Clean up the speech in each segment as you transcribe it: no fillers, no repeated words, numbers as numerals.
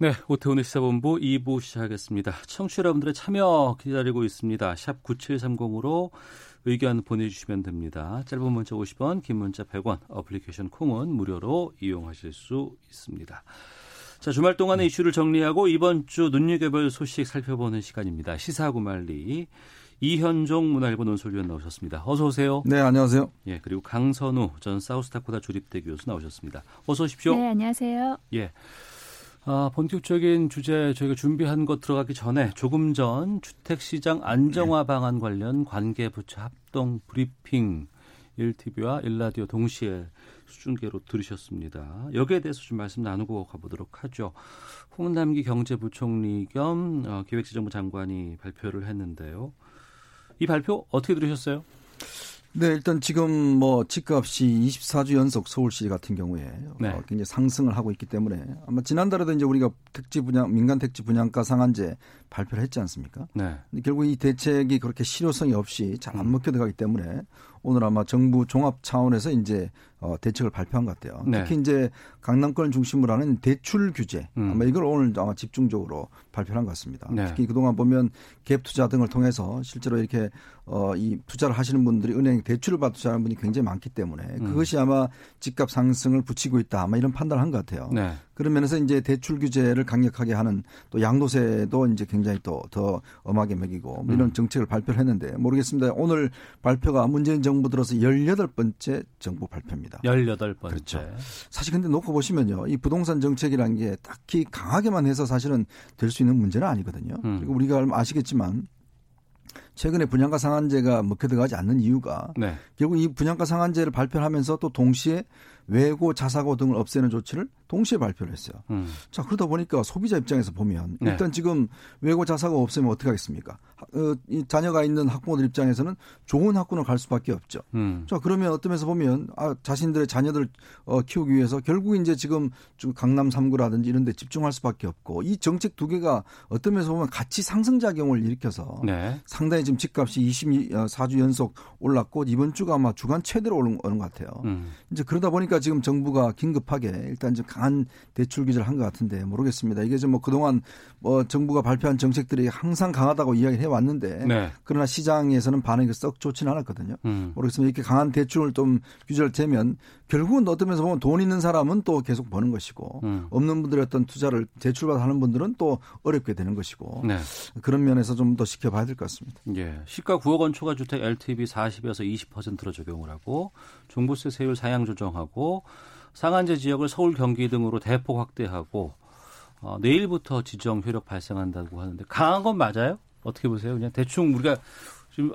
네, 오태훈의 시사본부 2부 시작하겠습니다. 청취자 여러분들의 참여 기다리고 있습니다. 샵 9730으로 의견 보내주시면 됩니다. 짧은 문자 50원, 긴 문자 100원, 어플리케이션 콩은 무료로 이용하실 수 있습니다. 자, 주말 동안의 이슈를 정리하고 이번 주 눈여겨볼 소식 살펴보는 시간입니다. 시사구말리 이현종 문화일보 논설위원 나오셨습니다. 어서 오세요. 네, 안녕하세요. 예, 그리고 강선우 전 사우스다코다 조립대 교수 나오셨습니다. 어서 오십시오. 네, 안녕하세요. 예. 아, 본격적인 주제 저희가 준비한 것 들어가기 전에 조금 전 주택시장 안정화 방안 관련 관계부처 합동 브리핑 1TV와 1라디오 동시에 수중계로 들으셨습니다. 여기에 대해서 좀 말씀 나누고 가보도록 하죠. 홍남기 경제부총리 겸 기획재정부 장관이 발표를 했는데요. 이 발표 어떻게 들으셨어요? 네, 일단 지금 뭐 집값이 24주 연속 서울시 같은 경우에 굉장히 상승을 하고 있기 때문에 아마 지난달에도 이제 우리가 택지 분양, 민간 택지 분양가 상한제 발표를 했지 않습니까? 네. 근데 결국 이 대책이 그렇게 실효성이 없이 잘 안 먹혀 들어가기 때문에 오늘 아마 정부 종합 차원에서 이제 대책을 발표한 것 같아요. 네. 특히 이제 강남권을 중심으로 하는 대출 규제, 아마 이걸 오늘 아마 집중적으로 발표한 것 같습니다. 네. 특히 그동안 보면 갭 투자 등을 통해서 실제로 이렇게 이 투자를 하시는 분들이 은행 대출을 받아 투자하는 분이 굉장히 많기 때문에 그것이 아마 집값 상승을 붙이고 있다, 아마 이런 판단을 한 것 같아요. 네. 그런 면에서 이제 대출 규제를 강력하게 하는, 또 양도세도 이제 굉장히 또 더 엄하게 매기고 이런 정책을 발표를 했는데, 모르겠습니다. 오늘 발표가 문재인 정부 들어서 18번째 정부 발표입니다. 18번째. 그렇죠. 사실 근데 놓고 보시면요, 이 부동산 정책이라는 게 딱히 강하게만 해서 사실은 될 수 있는 문제는 아니거든요. 그리고 우리가 아시겠지만 최근에 분양가 상한제가 먹혀 들어가지 않는 이유가 결국 이 분양가 상한제를 발표하면서 또 동시에 외고, 자사고 등을 없애는 조치를 동시에 발표를 했어요. 자, 그러다 보니까 소비자 입장에서 보면 일단 지금 외고, 자사고 없애면 어떻게 하겠습니까? 이 자녀가 있는 학부모들 입장에서는 좋은 학군을 갈 수밖에 없죠. 자, 그러면 어떤 면에서 보면 자신들의 자녀들을 키우기 위해서 결국 이제 지금 강남 3구라든지 이런 데 집중할 수밖에 없고, 이 정책 두 개가 어떤 면에서 보면 같이 상승작용을 일으켜서 상당히 지금 집값이 24주 연속 올랐고 이번 주가 아마 주간 최대로 오는 것 같아요. 이제 그러다 보니까 지금 정부가 긴급하게 일단 좀 강한 대출 규제를 한 것 같은데, 모르겠습니다. 이게 좀 뭐 그동안 뭐 정부가 발표한 정책들이 항상 강하다고 이야기를 해왔는데 그러나 시장에서는 반응이 썩 좋지는 않았거든요. 모르겠습니다. 이렇게 강한 대출을 좀 규제를 재면 결국은 어떤 면에서 보면 돈 있는 사람은 또 계속 버는 것이고 없는 분들의 어떤 투자를 대출받아 하는 분들은 또 어렵게 되는 것이고 그런 면에서 좀 더 지켜봐야 될 것 같습니다. 예. 시가 9억 원 초과 주택 LTV 40에서 20%로 적용을 하고, 종부세 세율 상향 조정하고, 상한제 지역을 서울, 경기 등으로 대폭 확대하고 내일부터 지정 효력 발생한다고 하는데, 강한 건 맞아요? 어떻게 보세요? 그냥 대충 우리가 지금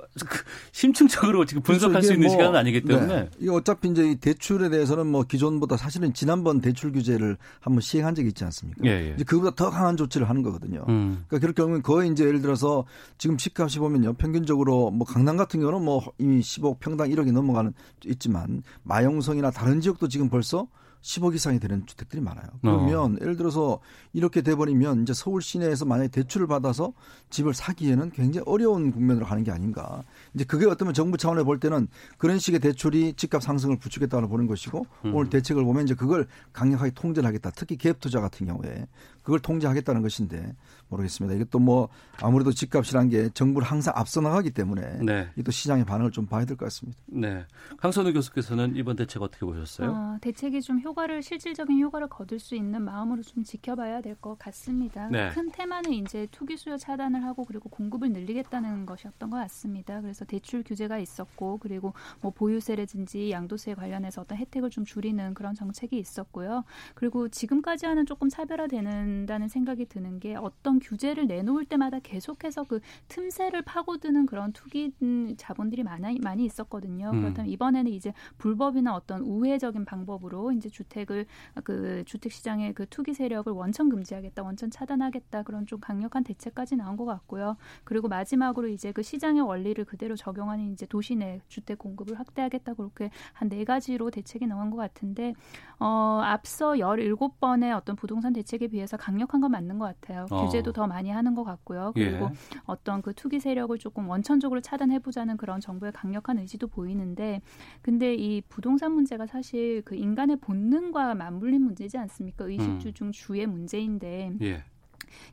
심층적으로 지금 분석할 수 있는 시간은 아니기 때문에. 이 어차피 이제 이 대출에 대해서는 뭐 기존보다 사실은 지난번 대출 규제를 한번 시행한 적이 있지 않습니까? 이제 그보다 더 강한 조치를 하는 거거든요. 그러니까 그럴 경우는 거의 이제 예를 들어서 지금 집값이 보면요, 평균적으로 뭐 강남 같은 경우는 뭐 이미 10억 평당 1억이 넘어가는 있지만 마용성이나 다른 지역도 지금 벌써 10억 이상이 되는 주택들이 많아요. 그러면 예를 들어서 이렇게 돼버리면 이제 서울 시내에서 만약에 대출을 받아서 집을 사기에는 굉장히 어려운 국면으로 가는 게 아닌가. 이제 그게 어쩌면 정부 차원에 볼 때는 그런 식의 대출이 집값 상승을 부추겠다고 보는 것이고, 오늘 대책을 보면 이제 그걸 강력하게 통제를 하겠다. 특히 갭 투자 같은 경우에 그걸 통제하겠다는 것인데, 모르겠습니다. 이것도 뭐 아무래도 집값이라는 게 정부를 항상 앞서 나가기 때문에 또 시장의 반응을 좀 봐야 될 것 같습니다. 네, 강선우 교수께서는 이번 대책 어떻게 보셨어요? 대책이 좀 실질적인 효과를 거둘 수 있는 마음으로 좀 지켜봐야 될 것 같습니다. 큰 테마는 이제 투기 수요 차단을 하고, 그리고 공급을 늘리겠다는 것이었던 것 같습니다. 그래서 대출 규제가 있었고, 그리고 뭐 보유세라든지 양도세 관련해서 어떤 혜택을 좀 줄이는 그런 정책이 있었고요. 그리고 지금까지와는 조금 차별화된다는 생각이 드는 게, 어떤 규제를 내놓을 때마다 계속해서 그 틈새를 파고드는 그런 투기 자본들이 많이 있었거든요. 그렇다면 이번에는 이제 불법이나 어떤 우회적인 방법으로 이제 주 주택을 그 주택 시장의 그 투기 세력을 원천 금지하겠다, 원천 차단하겠다 그런 좀 강력한 대책까지 나온 것 같고요. 그리고 마지막으로 이제 그 시장의 원리를 그대로 적용하는 이제 도시 내 주택 공급을 확대하겠다, 그렇게 한 4가지로 대책이 나온 것 같은데 앞서 17번의 어떤 부동산 대책에 비해서 강력한 건 맞는 것 같아요. 규제도 더 많이 하는 것 같고요. 그리고 어떤 그 투기 세력을 조금 원천적으로 차단해보자는 그런 정부의 강력한 의지도 보이는데, 근데 이 부동산 문제가 사실 그 인간의 본능과 맞물린 문제지 않습니까? 의식주 중 주의 문제인데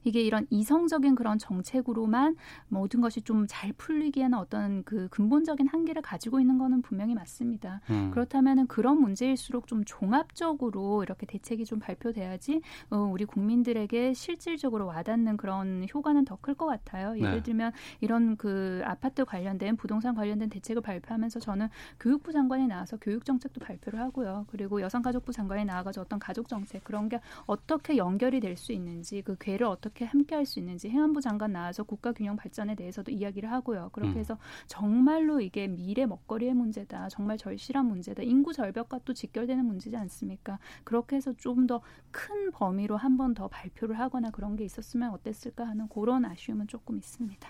이게 이런 이성적인 그런 정책으로만 모든 것이 좀 잘 풀리기에는 어떤 그 근본적인 한계를 가지고 있는 거는 분명히 맞습니다. 그렇다면은 그런 문제일수록 좀 종합적으로 이렇게 대책이 좀 발표돼야지 우리 국민들에게 실질적으로 와닿는 그런 효과는 더 클 것 같아요. 예를 들면 이런 그 아파트 관련된 부동산 관련된 대책을 발표하면서 저는 교육부 장관이 나와서 교육 정책도 발표를 하고요. 그리고 여성가족부 장관이 나와서 어떤 가족 정책 그런 게 어떻게 연결이 될 수 있는지, 그 괴를 어떻게 함께할 수 있는지 행안부 장관 나와서 국가균형 발전에 대해서도 이야기를 하고요. 그렇게 해서 정말로 이게 미래 먹거리의 문제다, 정말 절실한 문제다, 인구 절벽과 또 직결되는 문제지 않습니까? 그렇게 해서 좀 더 큰 범위로 한 번 더 발표를 하거나 그런 게 있었으면 어땠을까 하는 그런 아쉬움은 조금 있습니다.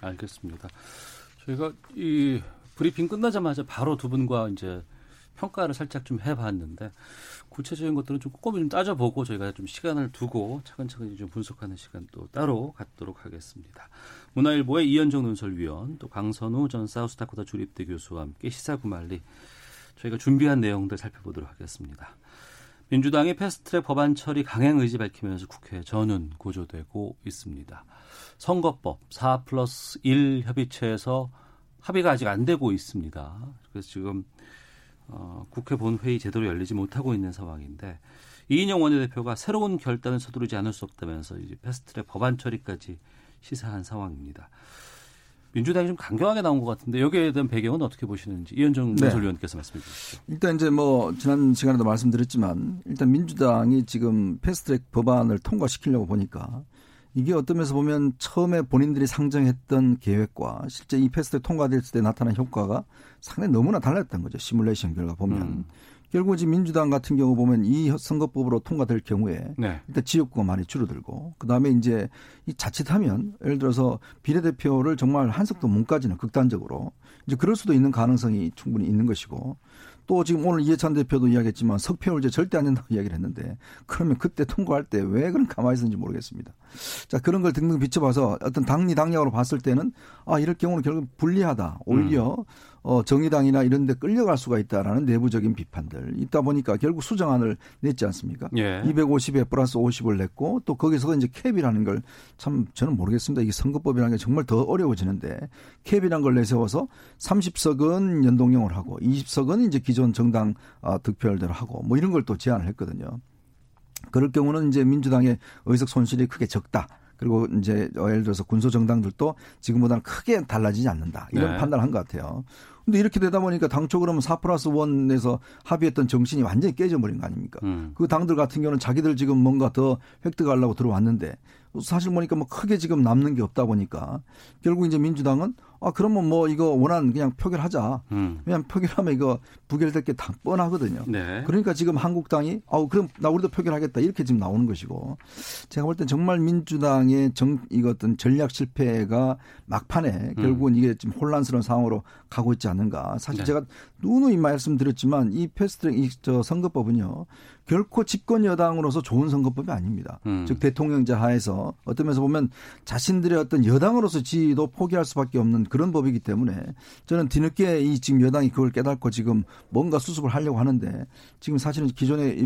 알겠습니다. 저희가 이 브리핑 끝나자마자 바로 두 분과 이제 평가를 살짝 좀 해봤는데 구체적인 것들은 좀 꼼꼼히 좀 따져보고 저희가 좀 시간을 두고 차근차근 좀 분석하는 시간도 따로 갖도록 하겠습니다. 문화일보의 이현종 논설위원, 또 강선우 전 사우스다코타 주립대 교수와 함께 시사구말리 저희가 준비한 내용들 살펴보도록 하겠습니다. 민주당이 패스트트랙 법안 처리 강행 의지 밝히면서 국회 전은 고조되고 있습니다. 선거법 4+1 협의체에서 합의가 아직 안 되고 있습니다. 그래서 지금 국회 본회의 제대로 열리지 못하고 있는 상황인데 이인영 원내대표가 새로운 결단을 서두르지 않을 수 없다면서 이제 패스트트랙 법안 처리까지 시사한 상황입니다. 민주당이 좀 강경하게 나온 것 같은데 여기에 대한 배경은 어떻게 보시는지 이현종 논설위원께서 말씀해 주시죠. 일단 이제 뭐 지난 시간에도 말씀드렸지만 일단 민주당이 지금 패스트트랙 법안을 통과시키려고 보니까 이게 어떤 면에서 보면 처음에 본인들이 상정했던 계획과 실제 이 패스트트랙 통과될 때 나타난 효과가 상당히 너무나 달랐던 거죠. 시뮬레이션 결과 보면. 결국 지금 민주당 같은 경우 보면 이 선거법으로 통과될 경우에 일단 지역구가 많이 줄어들고 그다음에 이제 이 자칫하면 예를 들어서 비례대표를 정말 한석도 못 가지는 극단적으로 이제 그럴 수도 있는 가능성이 충분히 있는 것이고 또 지금 오늘 이해찬 대표도 이야기했지만 석패율제 절대 안 된다고 이야기를 했는데 그러면 그때 통과할 때 왜 그런 가만히 있었는지 모르겠습니다. 자, 그런 걸 등등 비춰봐서 어떤 당리당략으로 봤을 때는 아, 이럴 경우는 결국 불리하다. 오히려 정의당이나 이런 데 끌려갈 수가 있다라는 내부적인 비판들 있다 보니까 결국 수정안을 냈지 않습니까? 250에 플러스 50을 냈고 또 거기서도 이제 캡이라는 걸 참 저는 모르겠습니다. 이게 선거법이라는 게 정말 더 어려워지는데 캡이라는 걸 내세워서 30석은 연동형을 하고 20석은 이제 기존 정당 득표율대로 하고 뭐 이런 걸 또 제안을 했거든요. 그럴 경우는 이제 민주당의 의석 손실이 크게 적다. 그리고 이제 예를 들어서 군소정당들도 지금보다는 크게 달라지지 않는다. 이런 판단을 한 것 같아요. 그런데 이렇게 되다 보니까 당초 그러면 4+1에서 합의했던 정신이 완전히 깨져버린 거 아닙니까? 그 당들 같은 경우는 자기들 지금 뭔가 더 획득하려고 들어왔는데 사실 보니까 뭐 크게 지금 남는 게 없다 보니까 결국 이제 민주당은 아, 그러면 뭐 이거 원한 그냥 표결하자. 그냥 표결하면 이거 부결될 게 다 뻔하거든요. 그러니까 지금 한국당이 아우, 그럼 나 우리도 표결하겠다. 이렇게 지금 나오는 것이고 제가 볼 땐 정말 민주당의 이거 어떤 전략 실패가 막판에 결국은 이게 지금 혼란스러운 상황으로 가고 있지 않는가. 사실 제가 누누이 말씀드렸지만 이 패스트트랙 선거법은요. 결코 집권 여당으로서 좋은 선거법이 아닙니다. 즉 대통령제 하에서 어떤 면에서 보면 자신들의 어떤 여당으로서 지위도 포기할 수밖에 없는 그런 법이기 때문에 저는 뒤늦게 이 지금 여당이 그걸 깨닫고 지금 뭔가 수습을 하려고 하는데 지금 사실은 기존에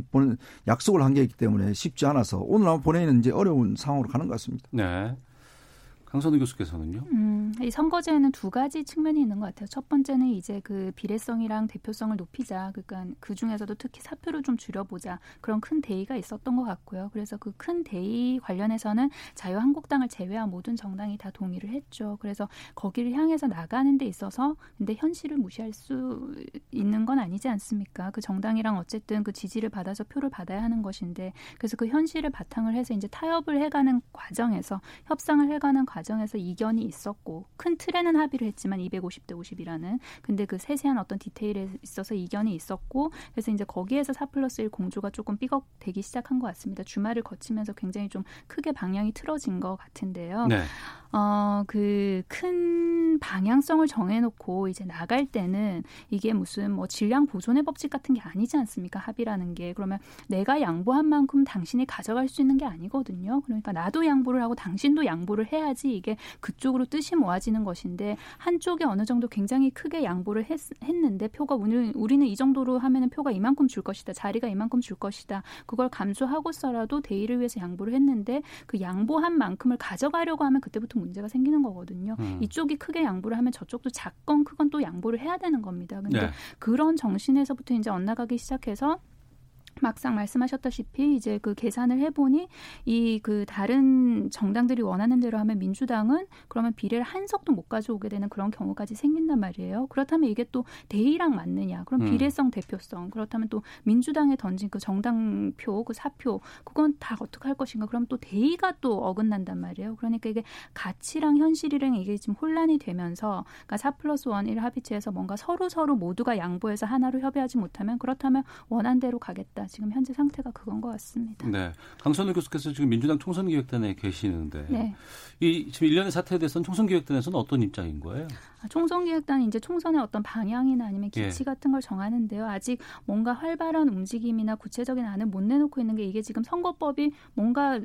약속을 한 게 있기 때문에 쉽지 않아서 오늘 아마 본회의는 이제 어려운 상황으로 가는 것 같습니다. 네. 강선우 교수께서는요? 이 선거제에는 2가지 측면이 있는 것 같아요. 첫 번째는 이제 그 비례성이랑 대표성을 높이자. 그러니까 그 중에서도 특히 사표를 좀 줄여보자. 그런 큰 대의가 있었던 것 같고요. 그래서 그 큰 대의 관련해서는 자유한국당을 제외한 모든 정당이 다 동의를 했죠. 그래서 거기를 향해서 나가는 데 있어서 근데 현실을 무시할 수 있는 건 아니지 않습니까? 그 정당이랑 어쨌든 그 지지를 받아서 표를 받아야 하는 것인데 그래서 그 현실을 바탕을 해서 이제 타협을 해가는 과정에서 협상을 해가는 과정에서 과정에서 이견이 있었고 큰 틀에는 합의를 했지만 250대 50이라는 근데 그 세세한 어떤 디테일에 있어서 이견이 있었고 그래서 이제 거기에서 4+1 공조가 조금 삐걱되기 시작한 것 같습니다. 주말을 거치면서 굉장히 좀 크게 방향이 틀어진 것 같은데요. 네. 그 큰 방향성을 정해놓고 이제 나갈 때는 이게 무슨 뭐 질량 보존의 법칙 같은 게 아니지 않습니까? 합의라는 게. 그러면 내가 양보한 만큼 당신이 가져갈 수 있는 게 아니거든요. 그러니까 나도 양보를 하고 당신도 양보를 해야지 이게 그쪽으로 뜻이 모아지는 것인데 한쪽에 어느 정도 굉장히 크게 양보를 했는데 표가 우리는 이 정도로 하면은 표가 이만큼 줄 것이다. 자리가 이만큼 줄 것이다. 그걸 감수하고서라도 대의를 위해서 양보를 했는데 그 양보한 만큼을 가져가려고 하면 그때부터 문제가 생기는 거거든요. 이쪽이 크게 양보를 하면 저쪽도 작건 크건 또 양보를 해야 되는 겁니다. 근데 네. 그런 정신에서부터 이제 엇나가기 시작해서 막상 말씀하셨다시피 이제 그 계산을 해보니 이 그 다른 정당들이 원하는 대로 하면 민주당은 그러면 비례를 한 석도 못 가져오게 되는 그런 경우까지 생긴단 말이에요. 그렇다면 이게 또 대의랑 맞느냐. 그럼 비례성 대표성. 그렇다면 또 민주당에 던진 그 정당표 그 사표 그건 다 어떻게 할 것인가. 그럼 또 대의가 또 어긋난단 말이에요. 그러니까 이게 가치랑 현실이랑 이게 지금 혼란이 되면서 그러니까 4+1 합의체에서 뭔가 서로 모두가 양보해서 하나로 협의하지 못하면 그렇다면 원한 대로 가겠다. 지금 현재 상태가 그건 것 같습니다. 네, 강선우 교수께서 지금 민주당 총선기획단에 계시는데 네. 이 지금 1년의 사태에 대해서는 총선기획단에서는 어떤 입장인 거예요? 총선기획단이 이제 총선의 어떤 방향이나 아니면 기치 예. 같은 걸 정하는데요. 아직 뭔가 활발한 움직임이나 구체적인 안을 못 내놓고 있는 게 이게 지금 선거법이 뭔가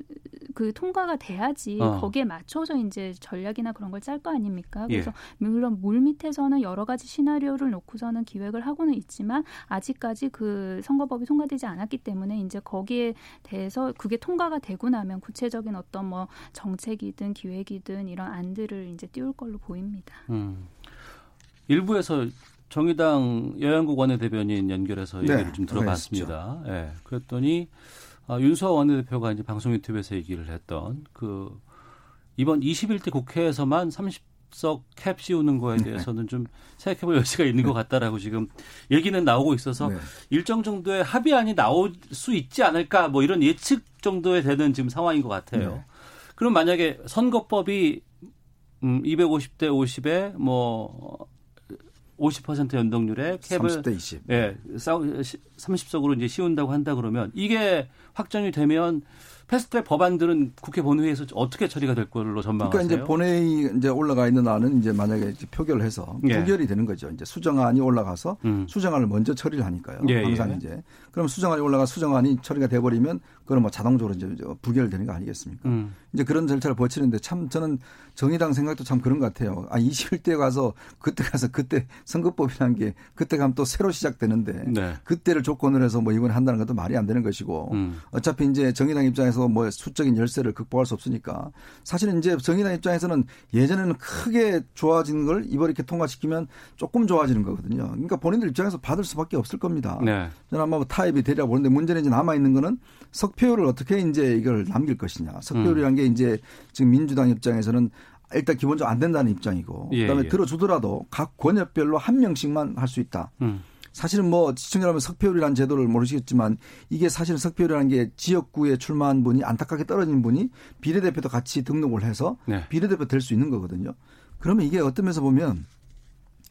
그 통과가 돼야지 거기에 맞춰서 이제 전략이나 그런 걸 짤 거 아닙니까? 그래서 예. 물론 물밑에서는 여러 가지 시나리오를 놓고서는 기획을 하고는 있지만 아직까지 그 선거법이 통과되지 않았기 때문에 이제 거기에 대해서 그게 통과가 되고 나면 구체적인 어떤 뭐 정책이든 기획이든 이런 안들을 이제 띄울 걸로 보입니다. 일부에서 정의당 여양국 원내대변인 연결해서 얘기를 좀 들어봤습니다. 네, 그랬더니 윤수아 원내대표가 이제 방송 유튜브에서 얘기를 했던 그 이번 21대 국회에서만 30석 캡 씌우는 거에 대해서는 좀 생각해볼 여지가 있는 것 같다라고 지금 얘기는 나오고 있어서 일정 정도의 합의안이 나올 수 있지 않을까 뭐 이런 예측 정도에 되는 지금 상황인 것 같아요. 그럼 만약에 선거법이 250대 50에 뭐 50% 연동률에 캡을 30대 20. 예, 30석으로 이제 씌운다고 한다 그러면 이게 확정이 되면 패스트트랙 법안들은 국회 본회의에서 어떻게 처리가 될 걸로 전망하세요? 그러니까 이제 본회의 이제 올라가 있는 안은 이제 만약에 이제 표결해서 부결이 되는 거죠. 이제 수정안이 올라가서 수정안을 먼저 처리를 하니까요. 항상 이제 그럼 수정안이 올라가 수정안이 처리가 돼버리면 그럼 뭐 자동적으로 이제 부결되는 거 아니겠습니까? 이제 그런 절차를 거치는데 참 저는 정의당 생각도 참 그런 것 같아요. 아 21대 가서 그때 선거법이라는 게 그때 가면 또 새로 시작되는데 그때를 조건으로 해서 뭐 이걸 한다는 것도 말이 안 되는 것이고 어차피 이제 정의당 입장에서 뭐 수적인 열세를 극복할 수 없으니까 사실은 이제 정의당 입장에서는 예전에는 크게 좋아진 걸 이번에 이렇게 통과시키면 조금 좋아지는 거거든요. 그러니까 본인들 입장에서 받을 수밖에 없을 겁니다. 저는 아마 뭐 타협이 되리라 보는데 문제는 이제 남아 있는 거는 석표율을 어떻게 이제 이걸 남길 것이냐. 석표율이란 게 이제 지금 민주당 입장에서는 일단 기본적으로 안 된다는 입장이고 그다음에 들어주더라도 각 권역별로 한 명씩만 할 수 있다. 사실은 뭐 시청자라면 석표율이라는 제도를 모르시겠지만 이게 사실은 석표율이라는 게 지역구에 출마한 분이 안타깝게 떨어진 분이 비례대표도 같이 등록을 해서 비례대표 될 수 있는 거거든요. 그러면 이게 어떤 면에서 보면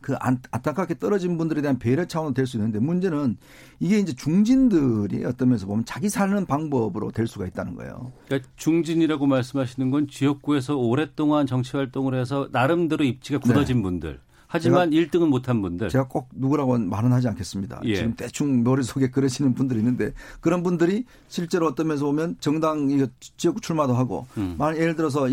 그 안타깝게 떨어진 분들에 대한 배려 차원으로 될 수 있는데 문제는 이게 이제 중진들이 어떤 면에서 보면 자기 사는 방법으로 될 수가 있다는 거예요. 그러니까 중진이라고 말씀하시는 건 지역구에서 오랫동안 정치활동을 해서 나름대로 입지가 굳어진 분들. 하지만 1등은 못한 분들. 제가 꼭 누구라고는 말은 하지 않겠습니다. 지금 대충 머릿속에 그려지는 분들이 있는데 그런 분들이 실제로 어떤 면에서 보면 정당 지역구 출마도 하고 만약 예를 들어서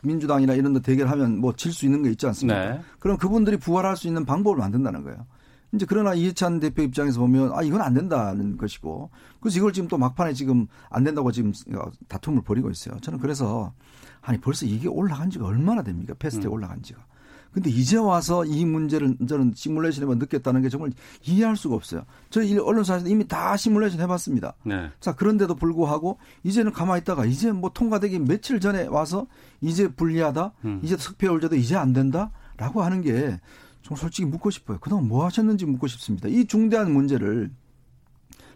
민주당이나 이런 데 대결하면 뭐 질 수 있는 거 있지 않습니까? 그럼 그분들이 부활할 수 있는 방법을 만든다는 거예요. 이제 그러나 이해찬 대표 입장에서 보면 아 이건 안 된다는 것이고 그래서 이걸 지금 또 막판에 지금 안 된다고 지금 다툼을 벌이고 있어요. 저는 그래서 아니 벌써 이게 올라간 지가 얼마나 됩니까? 패스트에 올라간 지가. 근데 이제 와서 이 문제를 저는 시뮬레이션에만 느꼈다는 게 정말 이해할 수가 없어요. 저희 언론사에서 이미 다 시뮬레이션 해봤습니다. 자, 그런데도 불구하고 이제는 가만히 있다가 이제 뭐 통과되기 며칠 전에 와서 이제 불리하다, 이제 석패율제도 이제 안 된다라고 하는 게 좀 솔직히 묻고 싶어요. 그동안 뭐 하셨는지 묻고 싶습니다. 이 중대한 문제를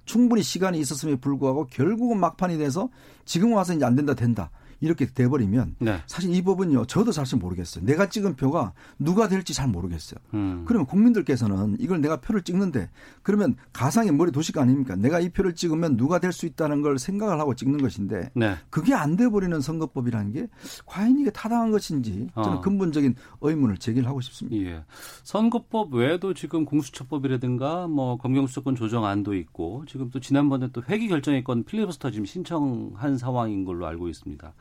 충분히 시간이 있었음에 불구하고 결국은 막판이 돼서 지금 와서 이제 안 된다. 이렇게 돼버리면 네. 사실 이 법은요. 저도 사실 모르겠어요. 내가 찍은 표가 누가 될지 잘 모르겠어요. 그러면 국민들께서는 이걸 내가 표를 찍는데 그러면 가상의 머리 도시가 아닙니까? 내가 이 표를 찍으면 누가 될 수 있다는 걸 생각을 하고 찍는 것인데 네. 그게 안 돼버리는 선거법이라는 게 과연 이게 타당한 것인지 저는 근본적인 의문을 제기를 하고 싶습니다. 예. 선거법 외에도 지금 공수처법이라든가 뭐 검경수사권 조정안도 있고 지금 또 지난번에 또 회기 결정이건 필리버스터 지금 신청한 상황인 걸로 알고 있습니다.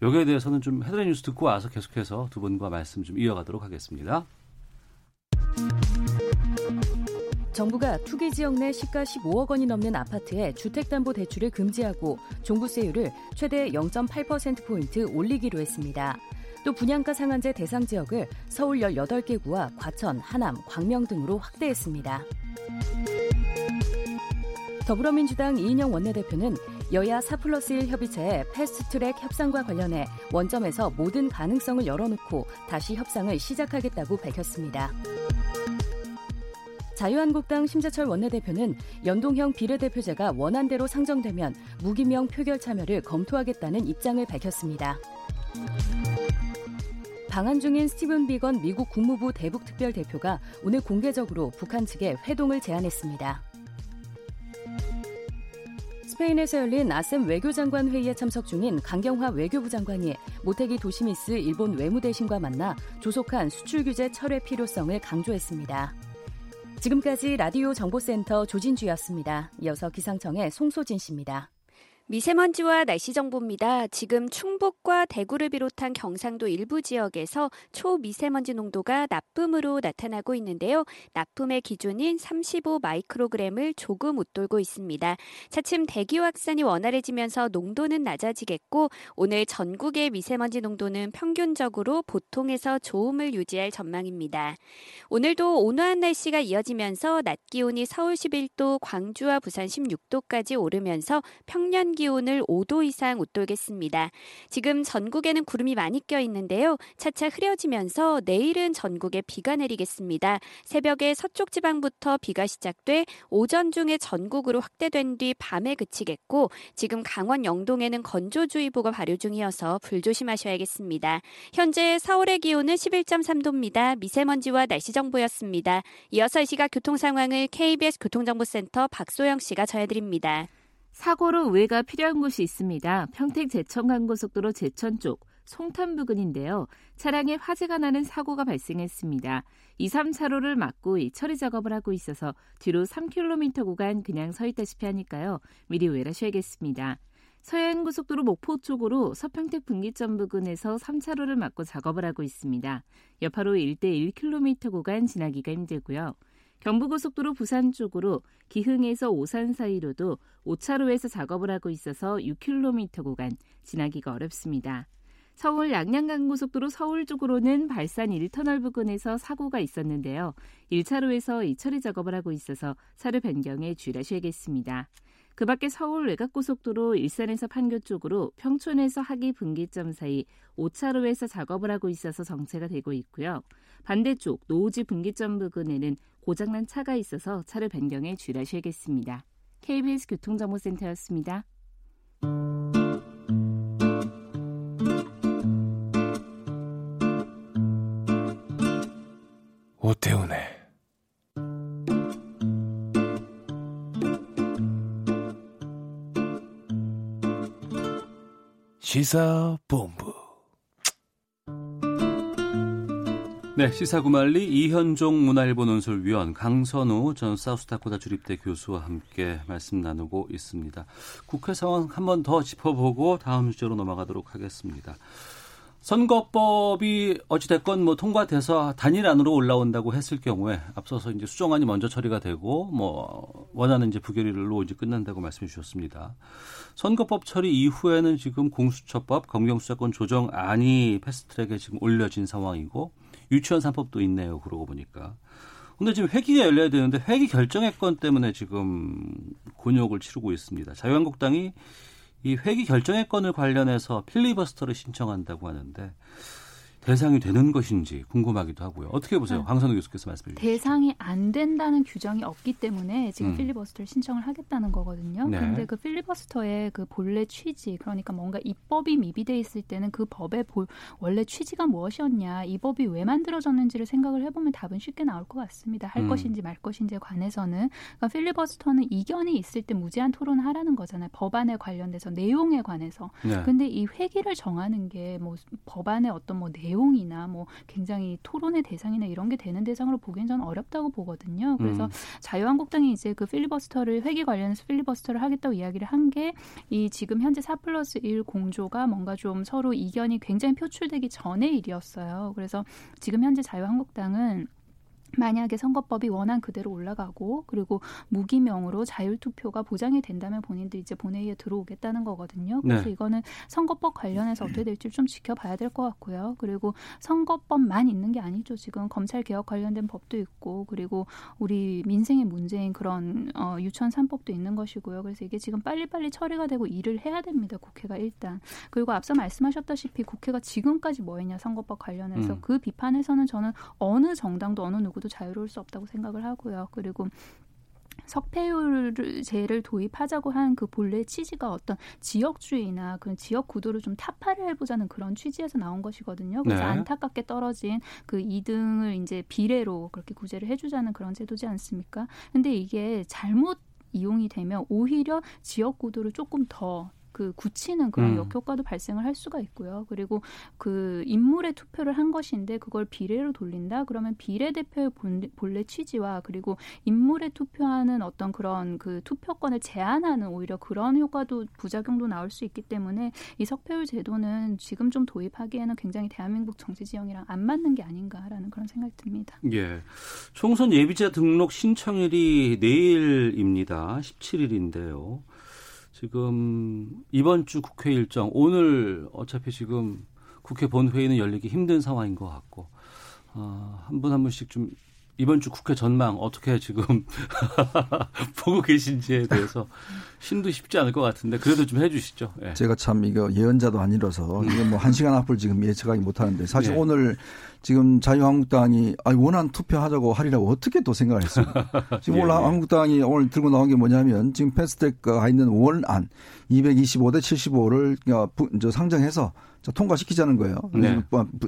여기에 대해서는 좀 헤드라인 뉴스 듣고 와서 계속해서 두 분과 말씀 좀 이어가도록 하겠습니다. 정부가 투기 지역 내 시가 15억 원이 넘는 아파트에 주택담보대출을 금지하고 종부세율을 최대 0.8%포인트 올리기로 했습니다. 또 분양가 상한제 대상 지역을 서울 18개구와 과천, 하남, 광명 등으로 확대했습니다. 더불어민주당 이인영 원내대표는 여야 4+1 협의체의 패스트트랙 협상과 관련해 원점에서 모든 가능성을 열어놓고 다시 협상을 시작하겠다고 밝혔습니다. 자유한국당 심재철 원내대표는 연동형 비례대표제가 원안대로 상정되면 무기명 표결 참여를 검토하겠다는 입장을 밝혔습니다. 방한 중인 스티븐 비건 미국 국무부 대북특별대표가 오늘 공개적으로 북한 측에 회동을 제안했습니다. 스페인에서 열린 아셈 외교장관 회의에 참석 중인 강경화 외교부 장관이 모테기 도시미스 일본 외무대신과 만나 조속한 수출 규제 철회 필요성을 강조했습니다. 지금까지 라디오 정보센터 조진주였습니다. 이어서 기상청의 송소진 씨입니다. 미세먼지와 날씨 정보입니다. 지금 충북과 대구를 비롯한 경상도 일부 지역에서 초미세먼지 농도가 나쁨으로 나타나고 있는데요. 나쁨의 기준인 35마이크로그램을 조금 웃돌고 있습니다. 차츰 대기 확산이 원활해지면서 농도는 낮아지겠고 오늘 전국의 미세먼지 농도는 평균적으로 보통에서 좋음을 유지할 전망입니다. 오늘도 온화한 날씨가 이어지면서 낮 기온이 서울 11도, 광주와 부산 16도까지 오르면서 평년 기온을 5도 이상 웃돌겠습니다. 지금 전국에는 구름이 많이 껴있는데요. 차차 흐려지면서 내일은 전국에 비가 내리겠습니다. 새벽에 서쪽 지방부터 비가 시작돼 오전 중에 전국으로 확대된 뒤 밤에 그치겠고 지금 강원 영동에는 건조주의보가 발효 중이어서 불조심하셔야겠습니다. 현재 서울의 기온은 11.3도입니다. 미세먼지와 날씨 정보였습니다. 이어서 이 시각 교통 상황을 KBS 교통정보센터 박소영 씨가 전해드립니다. 사고로 우회가 필요한 곳이 있습니다. 평택 제천간고속도로 제천 쪽 송탄 부근인데요. 차량에 화재가 나는 사고가 발생했습니다. 2, 3차로를 막고 처리 작업을 하고 있어서 뒤로 3km 구간 그냥 서 있다시피 하니까요. 미리 우회하셔야겠습니다. 서해안고속도로 목포 쪽으로 서평택 분기점 부근에서 3차로를 막고 작업을 하고 있습니다. 여파로 1대 1km 구간 지나기가 힘들고요. 경부고속도로 부산 쪽으로 기흥에서 오산 사이로도 5차로에서 작업을 하고 있어서 6km 구간 지나기가 어렵습니다. 서울 양양간고속도로 서울 쪽으로는 발산 1터널 부근에서 사고가 있었는데요. 1차로에서 이 처리 작업을 하고 있어서 차로 변경에 주의하셔야겠습니다. 그 밖에 서울 외곽고속도로 일산에서 판교 쪽으로 평촌에서 하기 분기점 사이 5차로에서 작업을 하고 있어서 정체가 되고 있고요. 반대쪽 노오지 분기점 부근에는 고장난 차가 있어서 차를 변경해 주의하셔야겠습니다. KBS 교통정보센터였습니다. 오태훈의 시사본부. 네, 시사구말리 이현종 문화일보 논설위원, 강선우 전 사우스다코타 주립대 교수와 함께 말씀 나누고 있습니다. 국회 상황 한 번 더 짚어보고 다음 주제로 넘어가도록 하겠습니다. 선거법이 어찌됐건 뭐 통과돼서 단일 안으로 올라온다고 했을 경우에 앞서서 이제 수정안이 먼저 처리가 되고 뭐 원하는 이제 부결일로 이제 끝난다고 말씀해 주셨습니다. 선거법 처리 이후에는 지금 공수처법, 검경수사권 조정안이 패스트트랙에 지금 올려진 상황이고 유치원 3법도 있네요. 그러고 보니까. 근데 지금 회기가 열려야 되는데 회기 결정의 건 때문에 지금 곤욕을 치르고 있습니다. 자유한국당이 이 회기 결정의 건을 관련해서 필리버스터를 신청한다고 하는데 대상이 되는 것인지 궁금하기도 하고요. 어떻게 보세요? 강선우 교수께서 말씀해 주시죠. 대상이 안 된다는 규정이 없기 때문에 지금 필리버스터를 신청을 하겠다는 거거든요. 그런데 네. 그 필리버스터의 그 본래 취지, 그러니까 뭔가 입법이 미비돼 있을 때는 그 법의 원래 취지가 무엇이었냐, 이 법이 왜 만들어졌는지를 생각을 해보면 답은 쉽게 나올 것 같습니다. 할 것인지 말 것인지에 관해서는. 그러니까 필리버스터는 이견이 있을 때 무제한 토론을 하라는 거잖아요. 법안에 관련돼서, 내용에 관해서. 그런데 네. 이 회기를 정하는 게 뭐 법안의 어떤 뭐 내용이나 뭐 굉장히 토론의 대상이나 이런 게 되는 대상으로 보기엔 저는 어렵다고 보거든요. 그래서 자유한국당이 이제 그 필리버스터를, 회기 관련해서 필리버스터를 하겠다고 이야기를 한 게 이 지금 현재 4+1 공조가 뭔가 좀 서로 이견이 굉장히 표출되기 전의 일이었어요. 그래서 지금 현재 자유한국당은 만약에 선거법이 원안 그대로 올라가고 그리고 무기명으로 자율투표가 보장이 된다면 본인들이 이제 본회의에 들어오겠다는 거거든요. 그래서 네. 이거는 선거법 관련해서 어떻게 될지 좀 지켜봐야 될 것 같고요. 그리고 선거법만 있는 게 아니죠. 지금 검찰개혁 관련된 법도 있고 그리고 우리 민생의 문제인 그런 유치원 3법도 있는 것이고요. 그래서 이게 지금 빨리빨리 처리가 되고 일을 해야 됩니다. 국회가 일단. 그리고 앞서 말씀하셨다시피 국회가 지금까지 뭐 했냐 선거법 관련해서 그 비판에서는 저는 어느 정당도 어느 누구 자유로울 수 없다고 생각을 하고요. 그리고 석패율제를 도입하자고 한 그 본래 취지가 어떤 지역주의나 그런 지역 구도를 좀 타파를 해보자는 그런 취지에서 나온 것이거든요. 그래서 네. 안타깝게 떨어진 그 2등을 이제 비례로 그렇게 구제를 해주자는 그런 제도지 않습니까? 근데 이게 잘못 이용이 되면 오히려 지역 구도를 조금 더 그 굳히는 그런 역효과도 발생을 할 수가 있고요. 그리고 그 인물의 투표를 한 것인데 그걸 비례로 돌린다? 그러면 비례대표의 본래 취지와 그리고 인물의 투표하는 어떤 그런 그 투표권을 제한하는 오히려 그런 효과도 부작용도 나올 수 있기 때문에 이 석패율 제도는 지금 좀 도입하기에는 굉장히 대한민국 정치 지형이랑 안 맞는 게 아닌가라는 그런 생각이 듭니다. 예. 총선 예비자 등록 신청일이 내일입니다. 17일인데요. 지금 이번 주 국회 일정, 오늘 어차피 지금 국회 본회의는 열리기 힘든 상황인 것 같고 한 분 한 분씩 좀 이번 주 국회 전망 어떻게 지금 보고 계신지에 대해서 신도 쉽지 않을 것 같은데 그래도 좀 해 주시죠. 예. 제가 참 이거 예언자도 아니라서 이게 뭐 한 시간 앞을 지금 예측하기 못하는데 사실 예. 오늘 지금 자유한국당이 원안 투표하자고 하리라고 어떻게 또 생각을 했습니까? 지금 오늘 한국당이 오늘 들고 나온 게 뭐냐면 지금 패스트트랙가 있는 원안 225대 75를 상정해서 통과시키자는 거예요. 네.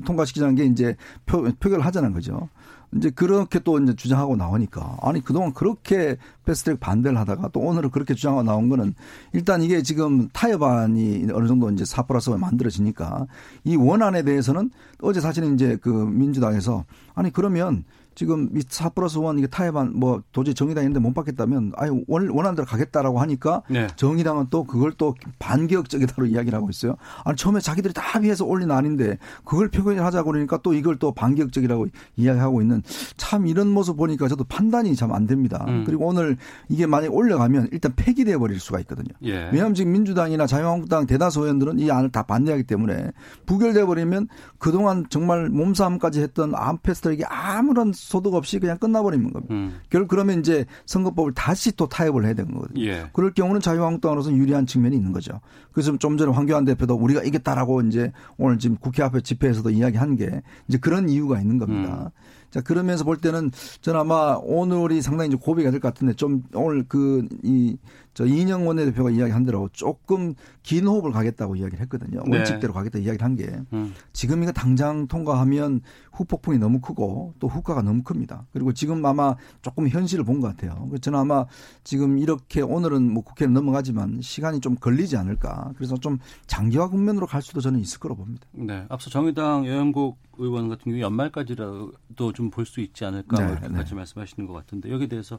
통과시키자는 게 이제 표결을 하자는 거죠. 이제 그렇게 또 이제 주장하고 나오니까 아니 그동안 그렇게 패스트트랙 반대를 하다가 또 오늘은 그렇게 주장하고 나온 거는 일단 이게 지금 타협안이 어느 정도 이제 4+1이 만들어지니까 이 원안에 대해서는 어제 사실은 이제 그 민주당에서 아니 그러면 지금 이 4+1 이게 타협안 뭐 도저히 정의당인데 못 받겠다면 아예 원안대로 가겠다라고 하니까 네. 정의당은 또 그걸 또 반개혁적이다로 이야기를 하고 있어요. 아니 처음에 자기들이 다 합의해서 올린 안인데 그걸 표현하자고 그러니까 또 이걸 또 반개혁적이라고 이야기하고 있는 참 이런 모습 보니까 저도 판단이 참 안 됩니다. 그리고 오늘 이게 만약에 올라가면 일단 폐기되어 버릴 수가 있거든요. 예. 왜냐하면 지금 민주당이나 자유한국당 대다수 의원들은 이 안을 다 반대하기 때문에 부결되어 버리면 그동안 정말 몸싸움까지 했던 암패스트에게 아무런 소득 없이 그냥 끝나버리는 겁니다. 결국 그러면 이제 선거법을 다시 또 타협을 해야 되는 거거든요. 예. 그럴 경우는 자유한국당으로서는 유리한 측면이 있는 거죠. 그래서 좀 전에 황교안 대표도 우리가 이겼다라고 이제 오늘 지금 국회 앞에 집회에서도 이야기한 게 이제 그런 이유가 있는 겁니다. 자, 그러면서 볼 때는 저는 아마 오늘이 상당히 이제 고비가 될 것 같은데 좀 오늘 이인영 원내대표가 이야기한 대로 조금 긴 호흡을 가겠다고 이야기를 했거든요. 원칙대로 네. 가겠다 이야기를 한 게 지금 이거 당장 통과하면 후폭풍이 너무 크고 또 후과가 너무 큽니다. 그리고 지금 아마 조금 현실을 본 것 같아요. 그래서 저는 아마 지금 이렇게 오늘은 뭐 국회는 넘어가지만 시간이 좀 걸리지 않을까. 그래서 좀 장기화 국면으로 갈 수도 저는 있을 거로 봅니다. 네, 앞서 정의당 여영국 의원 같은 경우 연말까지라도 좀 볼 수 있지 않을까 네, 이렇게 네. 같이 말씀하시는 것 같은데 여기에 대해서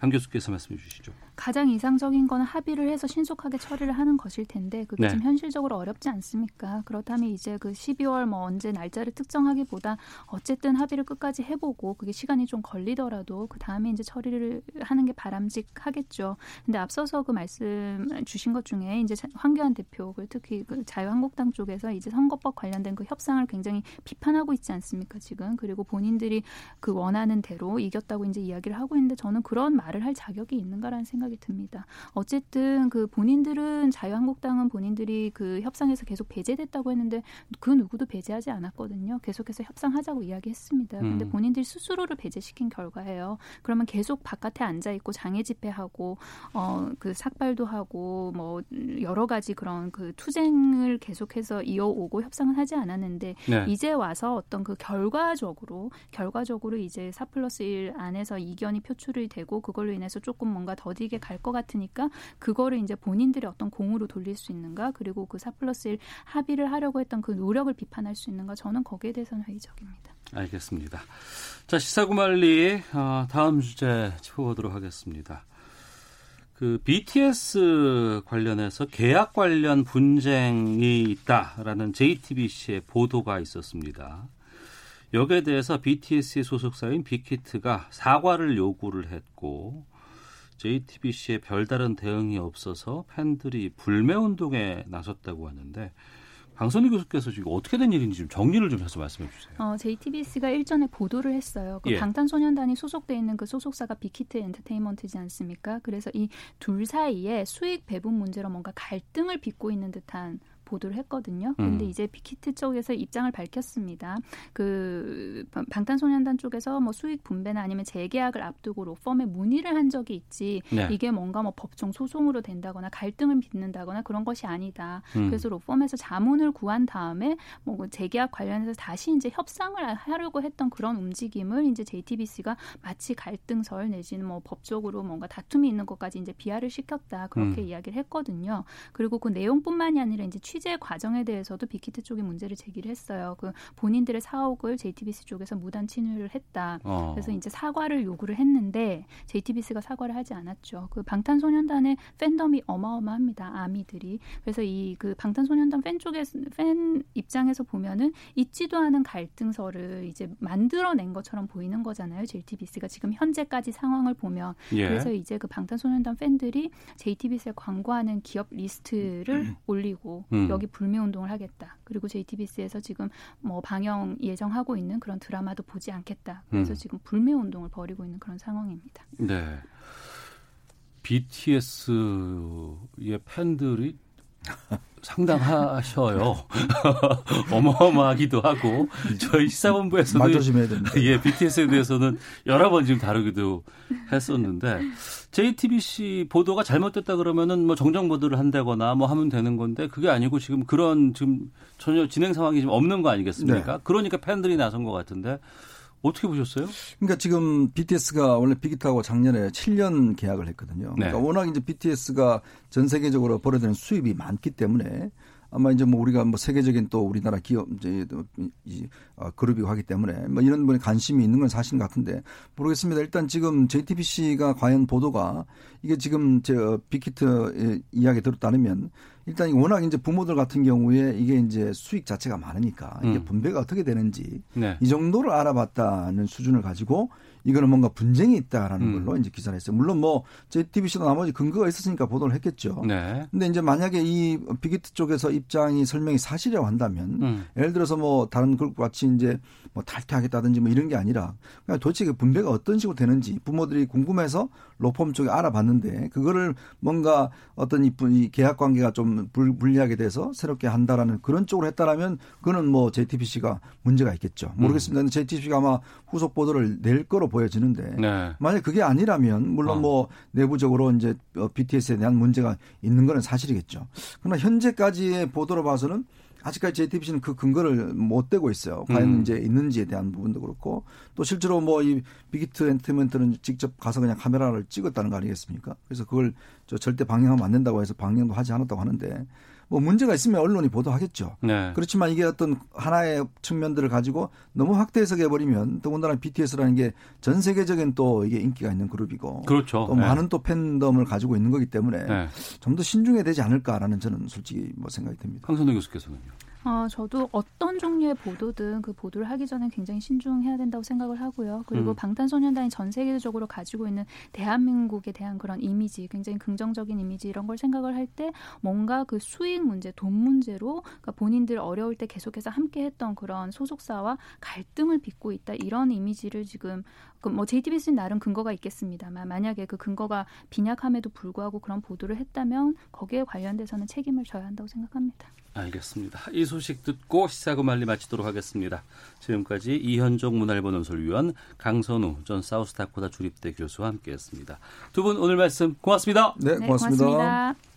강 교수께서 말씀해 주시죠. 가장 이상적인 건 합의를 해서 신속하게 처리를 하는 것일 텐데 그게 네. 지금 현실적으로 어렵지 않습니까? 그렇다면 이제 그 12월 뭐 언제 날짜를 특정하기보다 어쨌든 합의를 끝까지 해보고 그게 시간이 좀 걸리더라도 그 다음에 이제 처리를 하는 게 바람직하겠죠. 근데 앞서서 그 말씀 주신 것 중에 이제 황교안 대표 특히 그 자유한국당 쪽에서 이제 선거법 관련된 그 협상을 굉장히 비판하고 있지 않습니까? 지금 그리고 본인들이 그 원하는 대로 이겼다고 이제 이야기를 하고 있는데 저는 그런 말을 할 자격이 있는가라는 생각이 듭니다. 어쨌든 그 본인들은 자유한국당은 본인들이 그 협상에서 계속 배제됐다고 했는데 그 누구도 배제하지 않았거든요. 계속해서 협상하자고 이야기했습니다. 그런데 본인들이 스스로를 배제시킨 결과예요. 그러면 계속 바깥에 앉아 있고 장애 집회하고 그 삭발도 하고 뭐 여러 가지 그런 그 투쟁을 계속해서 이어오고 협상을 하지 않았는데 네. 이제 와서 어떤 그 결과적으로 이제 4+1 안에서 이견이 표출이 되고 그걸로 인해서 조금 뭔가 더디게 갈 것 같으니까 그거를 이제 본인들의 어떤 공으로 돌릴 수 있는가 그리고 그 4+1 합의를 하려고 했던 그 노력을 비판할 수 있는가 저는 거기에 대해서는 회의적입니다. 알겠습니다. 자, 시사구말리 다음 주제 짚어보도록 하겠습니다. 그 BTS 관련해서 계약 관련 분쟁이 있다라는 JTBC의 보도가 있었습니다. 여기에 대해서 BTS의 소속사인 빅히트가 사과를 요구를 했고 JTBC의 별다른 대응이 없어서 팬들이 불매운동에 나섰다고 하는데 강선우 교수께서 지금 어떻게 된 일인지 좀 정리를 좀 해서 말씀해 주세요. JTBC가 일전에 보도를 했어요. 그 예. 방탄소년단이 소속돼 있는 그 소속사가 빅히트 엔터테인먼트지 않습니까? 그래서 이 둘 사이에 수익 배분 문제로 뭔가 갈등을 빚고 있는 듯한 보도를 했거든요. 그런데 이제 빅히트 쪽에서 입장을 밝혔습니다. 그 방탄소년단 쪽에서 뭐 수익 분배나 아니면 재계약을 앞두고 로펌에 문의를 한 적이 있지 네. 이게 뭔가 뭐 법정 소송으로 된다거나 갈등을 빚는다거나 그런 것이 아니다. 그래서 로펌에서 자문을 구한 다음에 뭐 재계약 관련해서 다시 이제 협상을 하려고 했던 그런 움직임을 이제 JTBC가 마치 갈등설 내지는 뭐 법적으로 뭔가 다툼이 있는 것까지 이제 비하를 시켰다 그렇게 이야기를 했거든요. 그리고 그 내용뿐만이 아니라 이제 취재 과정에 대해서도 빅히트 쪽이 문제를 제기를 했어요. 그 본인들의 사옥을 JTBC 쪽에서 무단 침입을 했다. 그래서 이제 사과를 요구를 했는데 JTBC가 사과를 하지 않았죠. 그 방탄소년단의 팬덤이 어마어마합니다. 아미들이. 그래서 이 그 방탄소년단 팬 입장에서 보면은 있지도 않은 갈등설을 이제 만들어낸 것처럼 보이는 거잖아요. JTBC가 지금 현재까지 상황을 보면 예. 그래서 이제 그 방탄소년단 팬들이 JTBC에 광고하는 기업 리스트를 올리고 여기 불매운동을 하겠다. 그리고 JTBC에서 지금 뭐 방영 예정하고 있는 그런 드라마도 보지 않겠다. 그래서 지금 불매운동을 벌이고 있는 그런 상황입니다. 네. BTS의 팬들이 상당하셔요. 어마어마하기도 하고 저희 시사본부에서도 말 조심해야 됩니다. 예, BTS에 대해서는 여러 번 지금 다루기도 했었는데 JTBC 보도가 잘못됐다 그러면은 뭐 정정 보도를 한다거나 뭐 하면 되는 건데 그게 아니고 지금 그런 지금 전혀 진행 상황이 지금 없는 거 아니겠습니까? 네. 그러니까 팬들이 나선 것 같은데 어떻게 보셨어요? 그러니까 지금 BTS가 원래 빅히트하고 작년에 7년 계약을 했거든요. 네. 그러니까 워낙 이제 BTS가 전 세계적으로 벌어들이는 수입이 많기 때문에 아마 이제 뭐 우리가 뭐 세계적인 또 우리나라 기업 이제 그룹이고 하기 때문에 뭐 이런 분에 관심이 있는 건 사실 같은데 모르겠습니다. 일단 지금 JTBC가 과연 보도가 이게 지금 저 빅히트 이야기대로 따르면 일단 워낙 이제 부모들 같은 경우에 이게 이제 수익 자체가 많으니까 이게 분배가 어떻게 되는지 네. 이 정도를 알아봤다는 수준을 가지고 이거는 뭔가 분쟁이 있다라는 걸로 이제 기사를 했어요. 물론 뭐 JTBC도 나머지 근거가 있었으니까 보도를 했겠죠. 네. 근데 이제 만약에 이 빅히트 쪽에서 입장이 설명이 사실이라고 한다면 예를 들어서 뭐 다른 그룹 같이 이제 뭐 탈퇴하겠다든지 뭐 이런 게 아니라 그냥 도대체 그 분배가 어떤 식으로 되는지 부모들이 궁금해서 로펌 쪽에 알아봤는데 그거를 뭔가 어떤 이 계약 관계가 좀 불리하게 돼서 새롭게 한다라는 그런 쪽으로 했다라면 그거는 뭐 JTBC가 문제가 있겠죠. 모르겠습니다. 근데 JTBC가 아마 후속 보도를 낼 거로 보여지는데 네. 만약 그게 아니라면 물론 뭐 내부적으로 이제 BTS에 대한 문제가 있는 건 사실이겠죠. 그러나 현재까지의 보도로 봐서는 아직까지 JTBC는 그 근거를 못 대고 있어요. 과연 이제 있는지에 대한 부분도 그렇고 또 실제로 뭐 이 빅히트 엔터테인먼트는 직접 가서 그냥 카메라를 찍었다는 거 아니겠습니까? 그래서 그걸 절대 방영하면 안 된다고 해서 방영도 하지 않았다고 하는데 뭐 문제가 있으면 언론이 보도하겠죠. 네. 그렇지만 이게 어떤 하나의 측면들을 가지고 너무 확대 해석해버리면 더군다나 BTS라는 게 전 세계적인 또 이게 인기가 있는 그룹이고 그렇죠. 또 네. 많은 또 팬덤을 가지고 있는 거기 때문에 네. 좀 더 신중해야 되지 않을까라는 저는 솔직히 뭐 생각이 듭니다. 강선우 교수께서는요. 저도 어떤 종류의 보도든 그 보도를 하기 전에 굉장히 신중해야 된다고 생각을 하고요. 그리고 방탄소년단이 전 세계적으로 가지고 있는 대한민국에 대한 그런 이미지, 굉장히 긍정적인 이미지 이런 걸 생각을 할 때 뭔가 그 수익 문제, 돈 문제로 그러니까 본인들 어려울 때 계속해서 함께했던 그런 소속사와 갈등을 빚고 있다 이런 이미지를 지금 뭐 JTBC는 나름 근거가 있겠습니다만 만약에 그 근거가 빈약함에도 불구하고 그런 보도를 했다면 거기에 관련돼서는 책임을 져야 한다고 생각합니다. 알겠습니다. 이 소식 듣고 시사구말리 마치도록 하겠습니다. 지금까지 이현종 문화일보 논설위원, 강선우 전 사우스다코타 주립대 교수와 함께했습니다. 두 분 오늘 말씀 고맙습니다. 네, 고맙습니다. 네, 고맙습니다.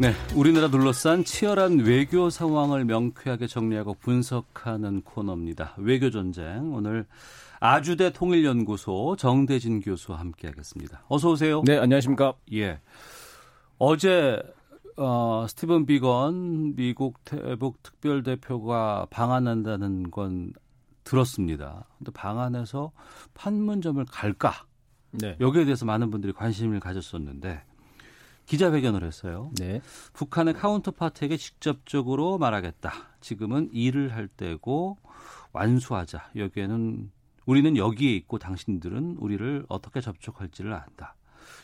네, 우리나라 둘러싼 치열한 외교 상황을 명쾌하게 정리하고 분석하는 코너입니다. 외교 전쟁. 오늘 아주대 통일연구소 정대진 교수와 함께하겠습니다. 어서 오세요. 네, 안녕하십니까. 예. 어제 스티븐 비건 미국 대북 특별대표가 방한한다는 건 들었습니다. 근데 방한해서 판문점을 갈까? 네. 여기에 대해서 많은 분들이 관심을 가졌었는데 기자회견을 했어요. 네. 북한의 카운터파트에게 직접적으로 말하겠다. 지금은 일을 할 때고 완수하자. 여기에는 우리는 여기에 있고 당신들은 우리를 어떻게 접촉할지를 안다.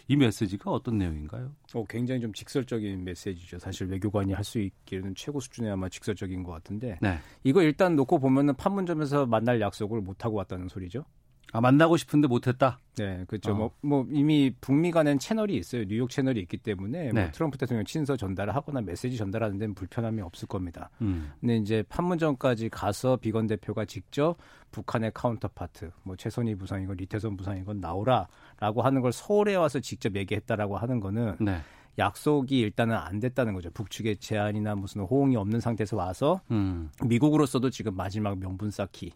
이 메시지가 어떤 내용인가요? 굉장히 좀 직설적인 메시지죠. 사실 외교관이 할 수 있기는 최고 수준의 아마 직설적인 것 같은데 네. 이거 일단 놓고 보면은 판문점에서 만날 약속을 못하고 왔다는 소리죠. 아, 만나고 싶은데 못했다? 네, 그렇죠. 뭐 이미 북미 간엔 채널이 있어요. 뉴욕 채널이 있기 때문에 네. 뭐 트럼프 대통령 친서 전달을 하거나 메시지 전달하는 데는 불편함이 없을 겁니다. 근데 이제 판문점까지 가서 비건 대표가 직접 북한의 카운터파트, 뭐 최선희 부상이건 리태선 부상이건 나오라라고 하는 걸 서울에 와서 직접 얘기했다라고 하는 거는 네. 약속이 일단은 안 됐다는 거죠. 북측의 제안이나 무슨 호응이 없는 상태에서 와서 미국으로서도 지금 마지막 명분 쌓기.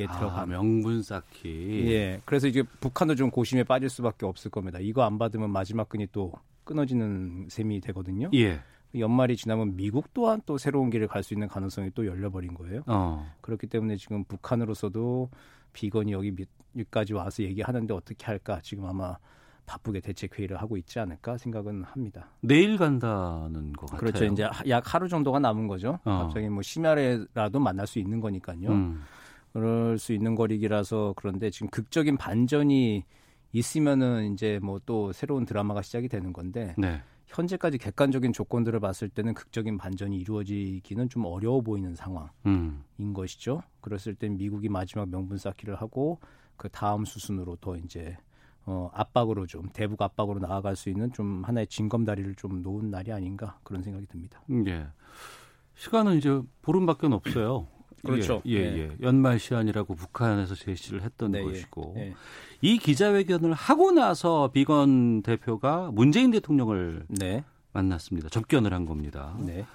예, 들어가 명분 쌓기. 예, 그래서 이제 북한도 좀 고심에 빠질 수밖에 없을 겁니다. 이거 안 받으면 마지막 끈이 또 끊어지는 셈이 되거든요. 예. 연말이 지나면 미국 또한 또 새로운 길을 갈 수 있는 가능성이 또 열려버린 거예요. 그렇기 때문에 지금 북한으로서도 비건이 여기까지 와서 얘기하는데 어떻게 할까 지금 아마 바쁘게 대책 회의를 하고 있지 않을까 생각은 합니다. 내일 간다는 것 같아요. 그렇죠. 이제 약 하루 정도가 남은 거죠. 갑자기 뭐 심야라도 만날 수 있는 거니까요. 그럴 수 있는 거리기라서 그런데 지금 극적인 반전이 있으면은 이제 뭐 또 새로운 드라마가 시작이 되는 건데 네. 현재까지 객관적인 조건들을 봤을 때는 극적인 반전이 이루어지기는 좀 어려워 보이는 상황인 것이죠. 그랬을 땐 미국이 마지막 명분 쌓기를 하고 그 다음 수순으로 더 이제 압박으로 좀 대북 압박으로 나아갈 수 있는 좀 하나의 징검다리를 좀 놓은 날이 아닌가 그런 생각이 듭니다. 네. 시간은 이제 보름밖에 없어요. 그렇죠. 예, 예, 예. 연말 시한이라고 북한에서 제시를 했던 네, 것이고 예. 이 기자회견을 하고 나서 비건 대표가 문재인 대통령을 네. 만났습니다. 접견을 한 겁니다. 네.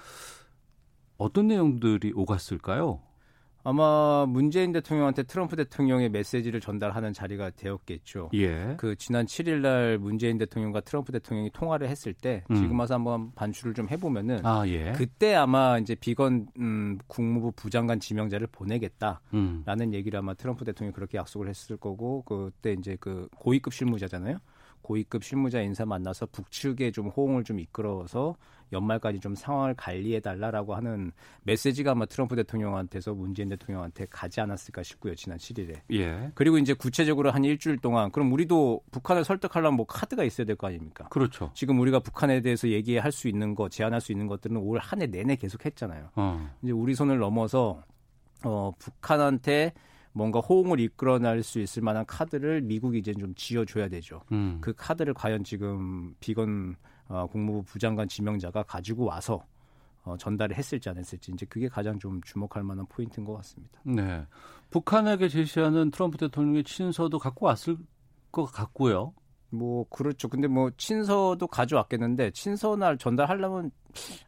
어떤 내용들이 오갔을까요? 아마 문재인 대통령한테 트럼프 대통령의 메시지를 전달하는 자리가 되었겠죠. 예. 그 지난 7일 날 문재인 대통령과 트럼프 대통령이 통화를 했을 때 지금 와서 한번 반추를 좀 해보면은 예. 그때 아마 이제 비건 국무부 부장관 지명자를 보내겠다라는 얘기를 아마 트럼프 대통령이 그렇게 약속을 했을 거고 그때 이제 그 고위급 실무자잖아요. 고위급 실무자 인사 만나서 북측에 좀 호응을 좀 이끌어서 연말까지 좀 상황을 관리해달라라고 하는 메시지가 아마 트럼프 대통령한테서 문재인 대통령한테 가지 않았을까 싶고요. 지난 7일에. 예. 그리고 이제 구체적으로 한 일주일 동안 그럼 우리도 북한을 설득하려면 뭐 카드가 있어야 될 거 아닙니까? 그렇죠. 지금 우리가 북한에 대해서 얘기할 수 있는 거, 제안할 수 있는 것들은 올 한 해 내내 계속 했잖아요. 이제 우리 손을 넘어서 북한한테 뭔가 호응을 이끌어낼 수 있을 만한 카드를 미국이 이제 좀 쥐어줘야 되죠. 그 카드를 과연 지금 비건 국무부 부장관 지명자가 가지고 와서 전달을 했을지 안 했을지 이제 그게 가장 좀 주목할 만한 포인트인 것 같습니다. 네, 북한에게 제시하는 트럼프 대통령의 친서도 갖고 왔을 것 같고요. 뭐 그렇죠. 근데 뭐 친서도 가져왔겠는데 친서날 전달하려면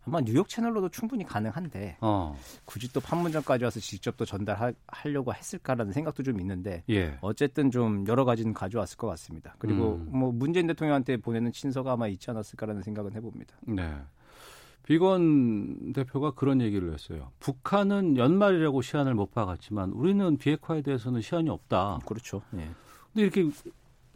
아마 뉴욕 채널로도 충분히 가능한데 굳이 또 판문점까지 와서 직접 또 전달하려고 했을까라는 생각도 좀 있는데 예. 어쨌든 좀 여러 가지는 가져왔을 것 같습니다. 그리고 뭐 문재인 대통령한테 보내는 친서가 아마 있지 않았을까라는 생각은 해봅니다. 네. 비건 대표가 그런 얘기를 했어요. 북한은 연말이라고 시한을 못 박았지만 우리는 비핵화에 대해서는 시한이 없다. 그렇죠. 예. 근데 이렇게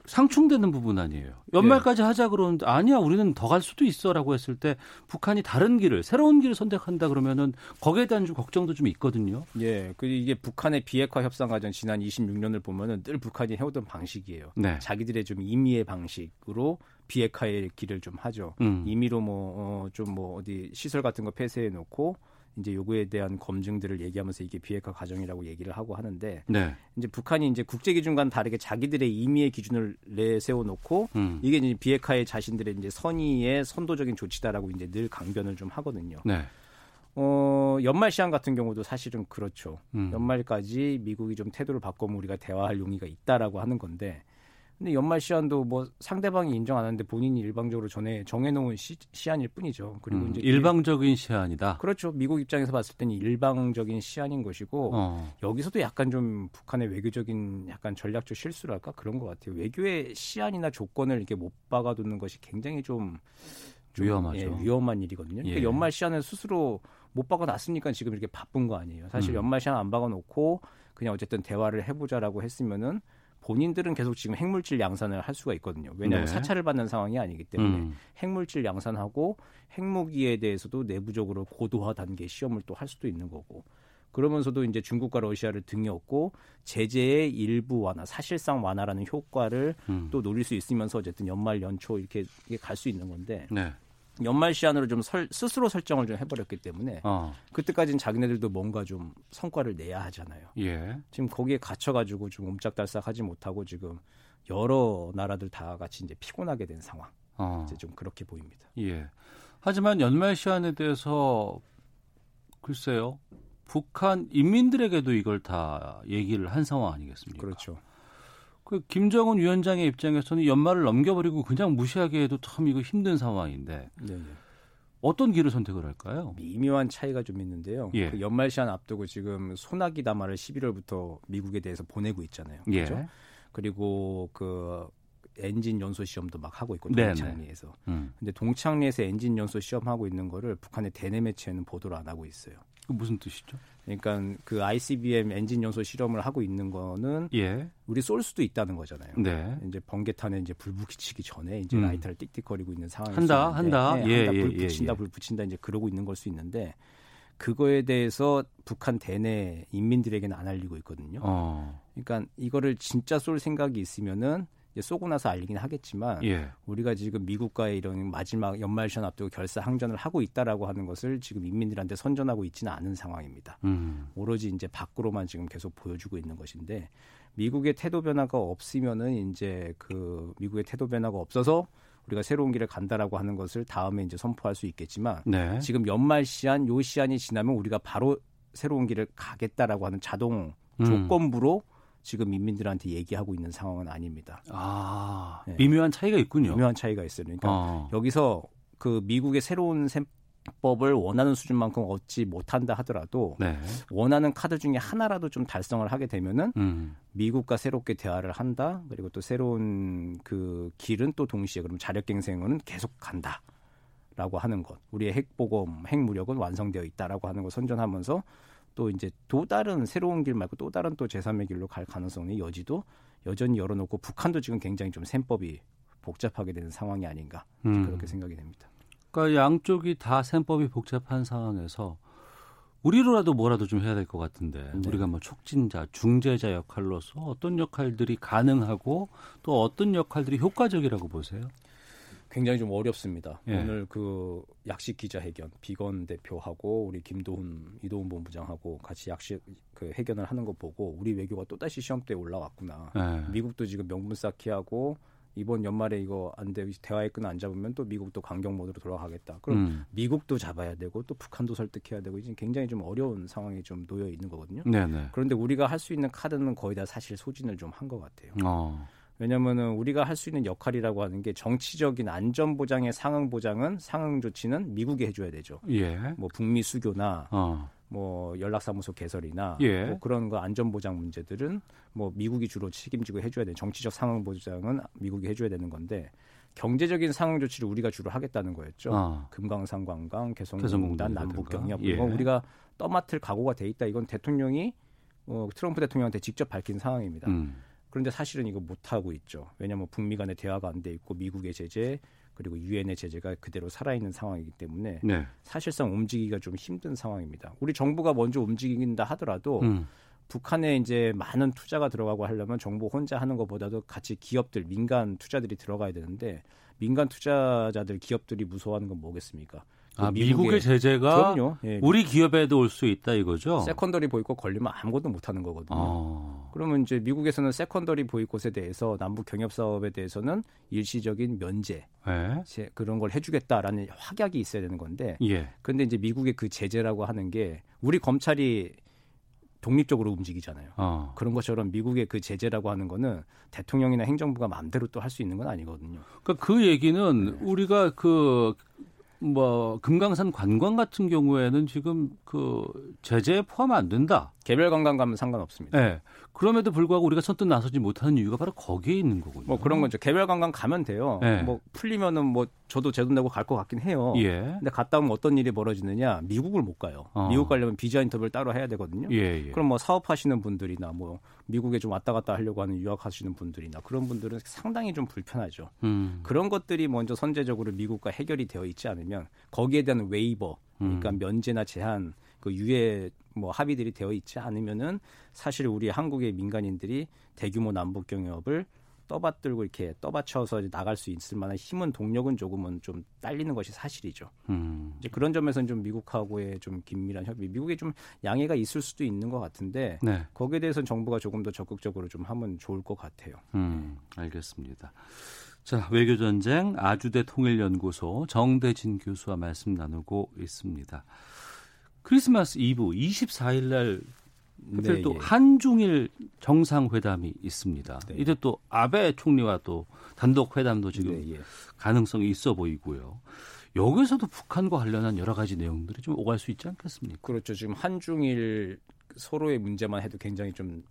상충되는 부분 아니에요. 연말까지 예. 하자 그러는데 아니야 우리는 더 갈 수도 있어라고 했을 때 북한이 다른 길을 새로운 길을 선택한다 그러면은 거기에 대한 좀 걱정도 좀 있거든요. 예, 그 이게 북한의 비핵화 협상 과정 지난 26년을 보면은 늘 북한이 해오던 방식이에요. 네. 자기들의 좀 임의의 방식으로 비핵화의 길을 좀 하죠. 임의로 뭐 좀 뭐 어디 시설 같은 거 폐쇄해 놓고. 이제 요구에 대한 검증들을 얘기하면서 이게 비핵화 과정이라고 얘기를 하고 하는데 네. 이제 북한이 이제 국제 기준과는 다르게 자기들의 임의의 기준을 내세워 놓고 이게 이제 비핵화의 자신들의 이제 선의의 선도적인 조치다라고 이제 늘 강변을 좀 하거든요. 네. 연말 시한 같은 경우도 사실은 그렇죠. 연말까지 미국이 좀 태도를 바꿔면 우리가 대화할 용의가 있다라고 하는 건데 근데 연말 시한도 뭐 상대방이 인정 안 하는데 본인이 일방적으로 전에 정해놓은 시한일 뿐이죠. 그리고 이제 일방적인 시한이다. 그렇죠. 미국 입장에서 봤을 때는 일방적인 시한인 것이고 여기서도 약간 좀 북한의 외교적인 약간 전략적 실수랄까 그런 것 같아요. 외교의 시한이나 조건을 이렇게 못 박아두는 것이 굉장히 좀 위험하죠. 예, 위험한 일이거든요. 예. 그러니까 연말 시한을 스스로 못 박아놨으니까 지금 이렇게 바쁜 거 아니에요. 사실 연말 시한 안 박아놓고 그냥 어쨌든 대화를 해보자라고 했으면은. 본인들은 계속 지금 핵물질 양산을 할 수가 있거든요. 왜냐하면 네. 사찰을 받는 상황이 아니기 때문에 핵물질 양산하고 핵무기에 대해서도 내부적으로 고도화 단계 시험을 또 할 수도 있는 거고 그러면서도 이제 중국과 러시아를 등에 업고 제재의 일부 완화, 사실상 완화라는 효과를 또 노릴 수 있으면서 어쨌든 연말 연초 이렇게 갈 수 있는 건데 네. 연말 시한으로 좀 스스로 설정을 좀 해버렸기 때문에 그때까지는 자기네들도 뭔가 좀 성과를 내야 하잖아요. 예. 지금 거기에 갇혀가지고 좀 옴짝달싹하지 못하고 지금 여러 나라들 다 같이 이제 피곤하게 된 상황. 이제 좀 그렇게 보입니다. 예. 하지만 연말 시한에 대해서 글쎄요, 북한 인민들에게도 이걸 다 얘기를 한 상황 아니겠습니까? 그렇죠. 그 김정은 위원장의 입장에서는 연말을 넘겨버리고 그냥 무시하게 해도 참 이거 힘든 상황인데 네네. 어떤 길을 선택을 할까요? 미묘한 차이가 좀 있는데요. 예. 그 연말 시한 앞두고 지금 소나기 담화를 11월부터 미국에 대해서 보내고 있잖아요. 그렇죠? 예. 그리고 그 엔진 연소 시험도 막 하고 있고 동창리에서. 근데 동창리에서 엔진 연소 시험하고 있는 거를 북한의 대내 매체에는 보도를 안 하고 있어요. 그 무슨 뜻이죠? 그러니까 그 ICBM 엔진 연소 실험을 하고 있는 거는 예. 우리 쏠 수도 있다는 거잖아요. 네. 이제 번개탄에 이제 불 붙이기 전에 이제 라이터를 띡띡거리고 있는 상황이 한다. 네, 예, 한다. 불 붙인다, 예. 불 붙인다. 이제 그러고 있는 걸 수 있는데 그거에 대해서 북한 대내 인민들에게는 안 알리고 있거든요. 그러니까 이거를 진짜 쏠 생각이 있으면은. 쏘고 나서 알리긴 하겠지만 예. 우리가 지금 미국과의 이런 마지막 연말 시한 앞두고 결사항전을 하고 있다라고 하는 것을 지금 인민들한테 선전하고 있지는 않은 상황입니다. 오로지 이제 밖으로만 지금 계속 보여주고 있는 것인데 미국의 태도 변화가 없으면은 이제 그 미국의 태도 변화가 없어서 우리가 새로운 길을 간다라고 하는 것을 다음에 이제 선포할 수 있겠지만 네. 지금 연말 시한 요 시한이 지나면 우리가 바로 새로운 길을 가겠다라고 하는 자동 조건부로. 지금 인민들한테 얘기하고 있는 상황은 아닙니다. 아, 네. 미묘한 차이가 있군요. 미묘한 차이가 있어요. 그러니까 여기서 그 미국의 새로운 셈법을 원하는 수준만큼 얻지 못한다 하더라도 네. 원하는 카드 중에 하나라도 좀 달성을 하게 되면은 미국과 새롭게 대화를 한다. 그리고 또 새로운 그 길은 또 동시에 그럼 자력갱생은 계속 간다. 라고 하는 것. 우리의 핵보검, 핵무력은 완성되어 있다라고 하는 걸 선전하면서 또 이제 또 다른 새로운 길 말고 또 다른 또 제3의 길로 갈 가능성의 여지도 여전히 열어놓고 북한도 지금 굉장히 좀 셈법이 복잡하게 되는 상황이 아닌가 그렇게 생각이 됩니다. 그러니까 양쪽이 다 셈법이 복잡한 상황에서 우리로라도 뭐라도 좀 해야 될 것 같은데 네. 우리가 뭐 촉진자, 중재자 역할로서 어떤 역할들이 가능하고 또 어떤 역할들이 효과적이라고 보세요? 굉장히 좀 어렵습니다. 예. 오늘 그 약식 기자회견, 비건 대표하고 우리 이도훈 본부장하고 같이 약식 그 회견을 하는 거 보고 우리 외교가 또다시 시험대에 올라왔구나. 예. 미국도 지금 명분 쌓기하고 이번 연말에 이거 안 돼, 대화의 끈 안 잡으면 또 미국도 강경 모드로 돌아가겠다. 그럼 미국도 잡아야 되고 또 북한도 설득해야 되고 이제 굉장히 좀 어려운 상황에 좀 놓여 있는 거거든요. 네네. 그런데 우리가 할 수 있는 카드는 거의 다 사실 소진을 좀 한 것 같아요. 왜냐하면 우리가 할 수 있는 역할이라고 하는 게 정치적인 안전보장의 상응보장은 상응조치는 미국이 해줘야 되죠. 예. 뭐 북미 수교나 뭐 연락사무소 개설이나 예. 뭐 그런 거 안전보장 문제들은 뭐 미국이 주로 책임지고 해줘야 되는 정치적 상응보장은 미국이 해줘야 되는 건데 경제적인 상응조치를 우리가 주로 하겠다는 거였죠. 금강산 관광, 개성공단, 남북경협 예. 이건 우리가 떠맡을 각오가 돼 있다. 이건 대통령이 트럼프 대통령한테 직접 밝힌 상황입니다. 그런데 사실은 이거 못하고 있죠. 왜냐하면 북미 간의 대화가 안 돼 있고 미국의 제재 그리고 유엔의 제재가 그대로 살아있는 상황이기 때문에 네. 사실상 움직이기가 좀 힘든 상황입니다. 우리 정부가 먼저 움직인다 하더라도 북한에 이제 많은 투자가 들어가고 하려면 정부 혼자 하는 것보다도 같이 기업들, 민간 투자들이 들어가야 되는데 민간 투자자들, 기업들이 무서워하는 건 뭐겠습니까? 아, 미국의 제재가 그럼요. 예. 우리 기업에도 올 수 있다 이거죠? 세컨더리 보이콧 걸리면 아무것도 못하는 거거든요. 그러면 이제 미국에서는 세컨더리 보이콧에 대해서 남북 경협 사업에 대해서는 일시적인 면제 그런 걸 해주겠다라는 확약이 있어야 되는 건데 그런데 이제 미국의 그 제재라고 하는 게 우리 검찰이 독립적으로 움직이잖아요. 그런 것처럼 미국의 그 제재라고 하는 거는 대통령이나 행정부가 마음대로 또 할 수 있는 건 아니거든요. 그러니까 그 얘기는 네. 우리가 뭐 금강산 관광 같은 경우에는 지금 그 제재에 포함 안 된다. 개별 관광 가면 상관없습니다. 네. 그럼에도 불구하고 우리가 선뜻 나서지 못하는 이유가 바로 거기에 있는 거군요. 뭐 그런 거죠. 개별 관광 가면 돼요. 네. 뭐 풀리면은 뭐 저도 제 돈 내고 갈 것 같긴 해요. 예. 근데 갔다 오면 어떤 일이 벌어지느냐? 미국을 못 가요. 미국 가려면 비자 인터뷰를 따로 해야 되거든요. 예. 그럼 뭐 사업하시는 분들이나 뭐 미국에 좀 왔다 갔다 하려고 하는 유학하시는 분들이나 그런 분들은 상당히 좀 불편하죠. 그런 것들이 먼저 선제적으로 미국과 해결이 되어 있지 않으면 거기에 대한 웨이버, 그러니까 면제나 제한, 그 유예 뭐 합의들이 되어 있지 않으면은 사실 우리 한국의 민간인들이 대규모 남북 경협을 떠받들고 이렇게 떠받쳐서 나갈 수 있을 만한 힘은 동력은 조금은 좀 딸리는 것이 사실이죠. 이제 그런 점에서는 좀 미국하고의 좀 긴밀한 협의, 미국에 좀 양해가 있을 수도 있는 것 같은데 네. 거기에 대해서는 정부가 조금 더 적극적으로 좀 하면 좋을 것 같아요. 알겠습니다. 자, 외교전쟁 아주대 통일연구소 정대진 교수와 말씀 나누고 있습니다. 크리스마스 이브 24일 날 네, 또 예. 한중일 정상회담이 있습니다. 네. 이때 또 아베 총리와 또 단독 회담도 지금 네, 예. 가능성이 있어 보이고요. 여기서도 북한과 관련한 여러 가지 내용들이 좀 오갈 수 있지 않겠습니까? 그렇죠. 지금 한중일 서로의 문제만 해도 굉장히 좀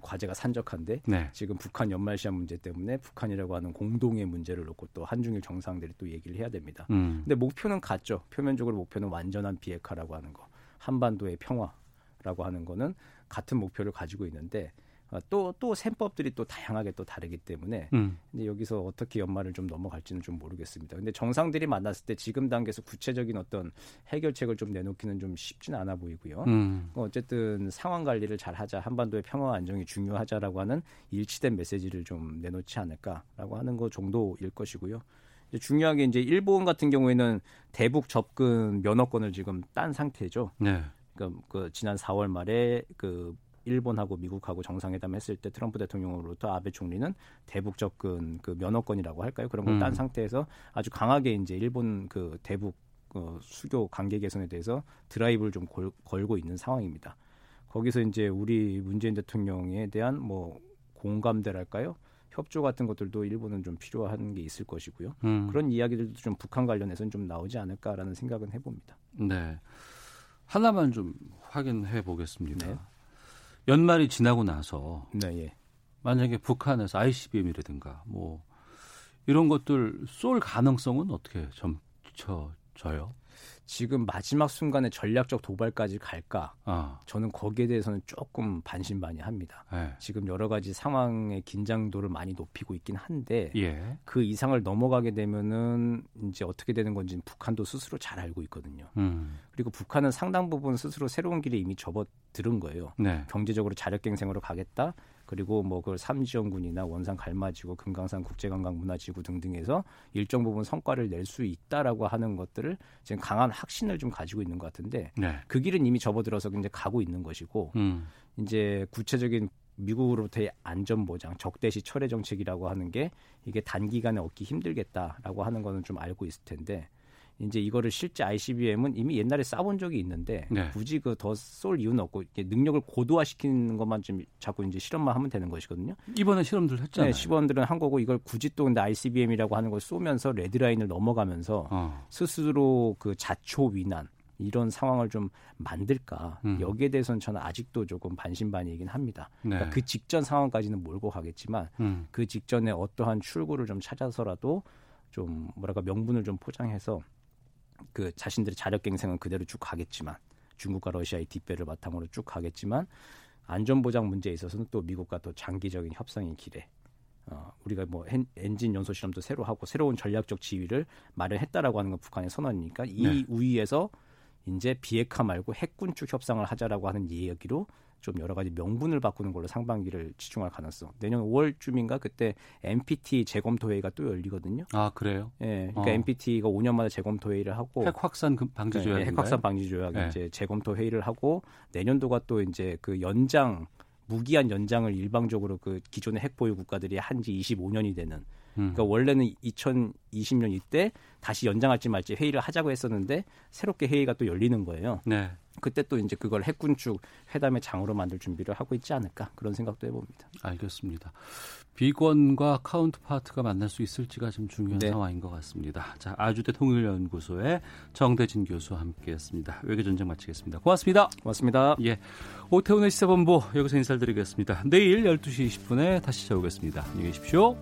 과제가 산적한데 네. 지금 북한 연말시험 문제 때문에 북한이라고 하는 공동의 문제를 놓고 또 한중일 정상들이 또 얘기를 해야 됩니다. 근데 목표는 같죠. 표면적으로 목표는 완전한 비핵화라고 하는 거, 한반도의 평화라고 하는 거는 같은 목표를 가지고 있는데 또 셈법들이 또 다양하게 또 다르기 때문에 근데 여기서 어떻게 연말을 좀 넘어갈지는 좀 모르겠습니다. 근데 정상들이 만났을 때 지금 단계에서 구체적인 어떤 해결책을 좀 내놓기는 좀 쉽진 않아 보이고요. 어쨌든 상황 관리를 잘하자, 한반도의 평화와 안정이 중요하자라고 하는 일치된 메시지를 좀 내놓지 않을까라고 하는 거 정도일 것이고요. 이제 중요하게 이제 일본 같은 경우에는 대북 접근 면허권을 지금 딴 상태죠. 네. 그러니까 그 지난 4월 말에 그 일본하고 미국하고 정상회담 했을 때 트럼프 대통령으로부터 아베 총리는 대북 접근 그 면허권이라고 할까요? 그런 걸 딴 상태에서 아주 강하게 이제 일본 그 대북 수교 관계 개선에 대해서 드라이브를 좀 걸고 있는 상황입니다. 거기서 이제 우리 문재인 대통령에 대한 뭐 공감대랄까요? 협조 같은 것들도 일본은 좀 필요한 게 있을 것이고요. 그런 이야기들도 좀 북한 관련해서는 좀 나오지 않을까라는 생각은 해봅니다. 네. 하나만 좀 확인해 보겠습니다. 네. 연말이 지나고 나서 네, 예. 만약에 북한에서 ICBM이라든가 뭐 이런 것들 쏠 가능성은 어떻게 점쳐져요? 지금 마지막 순간에 전략적 도발까지 갈까? 저는 거기에 대해서는 조금 반신반의합니다. 예. 지금 여러 가지 상황의 긴장도를 많이 높이고 있긴 한데 예. 그 이상을 넘어가게 되면은 이제 어떻게 되는 건지는 북한도 스스로 잘 알고 있거든요. 그리고 북한은 상당 부분 스스로 새로운 길에 이미 접어들은 거예요. 네. 경제적으로 자력갱생으로 가겠다. 그리고 뭐 그걸 삼지연군이나 원산 갈마지구, 금강산 국제관광문화지구 등등에서 일정 부분 성과를 낼 수 있다라고 하는 것들을 지금 강한 확신을 좀 가지고 있는 것 같은데 네. 그 길은 이미 접어들어서 이제 가고 있는 것이고 이제 구체적인 미국으로부터의 안전보장, 적대시 철회 정책이라고 하는 게 이게 단기간에 얻기 힘들겠다라고 하는 거는 좀 알고 있을 텐데 이제 이거를 실제 ICBM은 이미 옛날에 쏴본 적이 있는데 네. 굳이 그 더 쏠 이유는 없고 능력을 고도화시키는 것만 좀 자꾸 이제 실험만 하면 되는 것이거든요. 이번에 실험들 했잖아요. 네, 시범들은 한 거고 이걸 굳이 또 근데 ICBM이라고 하는 걸 쏘면서 레드라인을 넘어가면서 스스로 그 자초 위난 이런 상황을 좀 만들까 여기에 대해서는 저는 아직도 조금 반신반의이긴 합니다. 네. 그러니까 그 직전 상황까지는 몰고 가겠지만 그 직전에 어떠한 출구를 좀 찾아서라도 좀 뭐랄까 명분을 좀 포장해서 그 자신들의 자력갱생은 그대로 쭉 가겠지만 중국과 러시아의 뒷배를 바탕으로 쭉 가겠지만 안전보장 문제에 있어서는 또 미국과 또 장기적인 협상의 길에 우리가 뭐 엔진 연소 실험도 새로 하고 새로운 전략적 지위를 마련했다라고 하는 건 북한의 선언이니까 이 네. 우위에서 이제 비핵화 말고 핵군 쪽 협상을 하자라고 하는 이야기로 좀 여러 가지 명분을 바꾸는 걸로 상반기를 치중할 가능성. 내년 5월쯤인가 그때 NPT 재검토 회의가 또 열리거든요. 아 그래요? 예, 그러니까 NPT가 5년마다 재검토 회의를 하고 핵 확산 방지 조약, 핵 확산 방지 조약 이제 재검토 회의를 하고 내년도가 또 이제 그 연장 무기한 연장을 일방적으로 그 기존의 핵 보유 국가들이 한지 25년이 되는. 그러니까 원래는 2020년 이때 다시 연장할지 말지 회의를 하자고 했었는데 새롭게 회의가 또 열리는 거예요. 네. 그때 또 이제 그걸 핵군축 회담의 장으로 만들 준비를 하고 있지 않을까 그런 생각도 해봅니다. 알겠습니다. 비건과 카운트파트가 만날 수 있을지가 지금 중요한 네. 상황인 것 같습니다. 자, 아주대 통일연구소의 정대진 교수와 함께했습니다. 외교전쟁 마치겠습니다. 고맙습니다. 고맙습니다. 예, 오태훈의 시사본부 여기서 인사드리겠습니다. 내일 12시 20분에 다시 찾아오겠습니다. 안녕히 계십시오.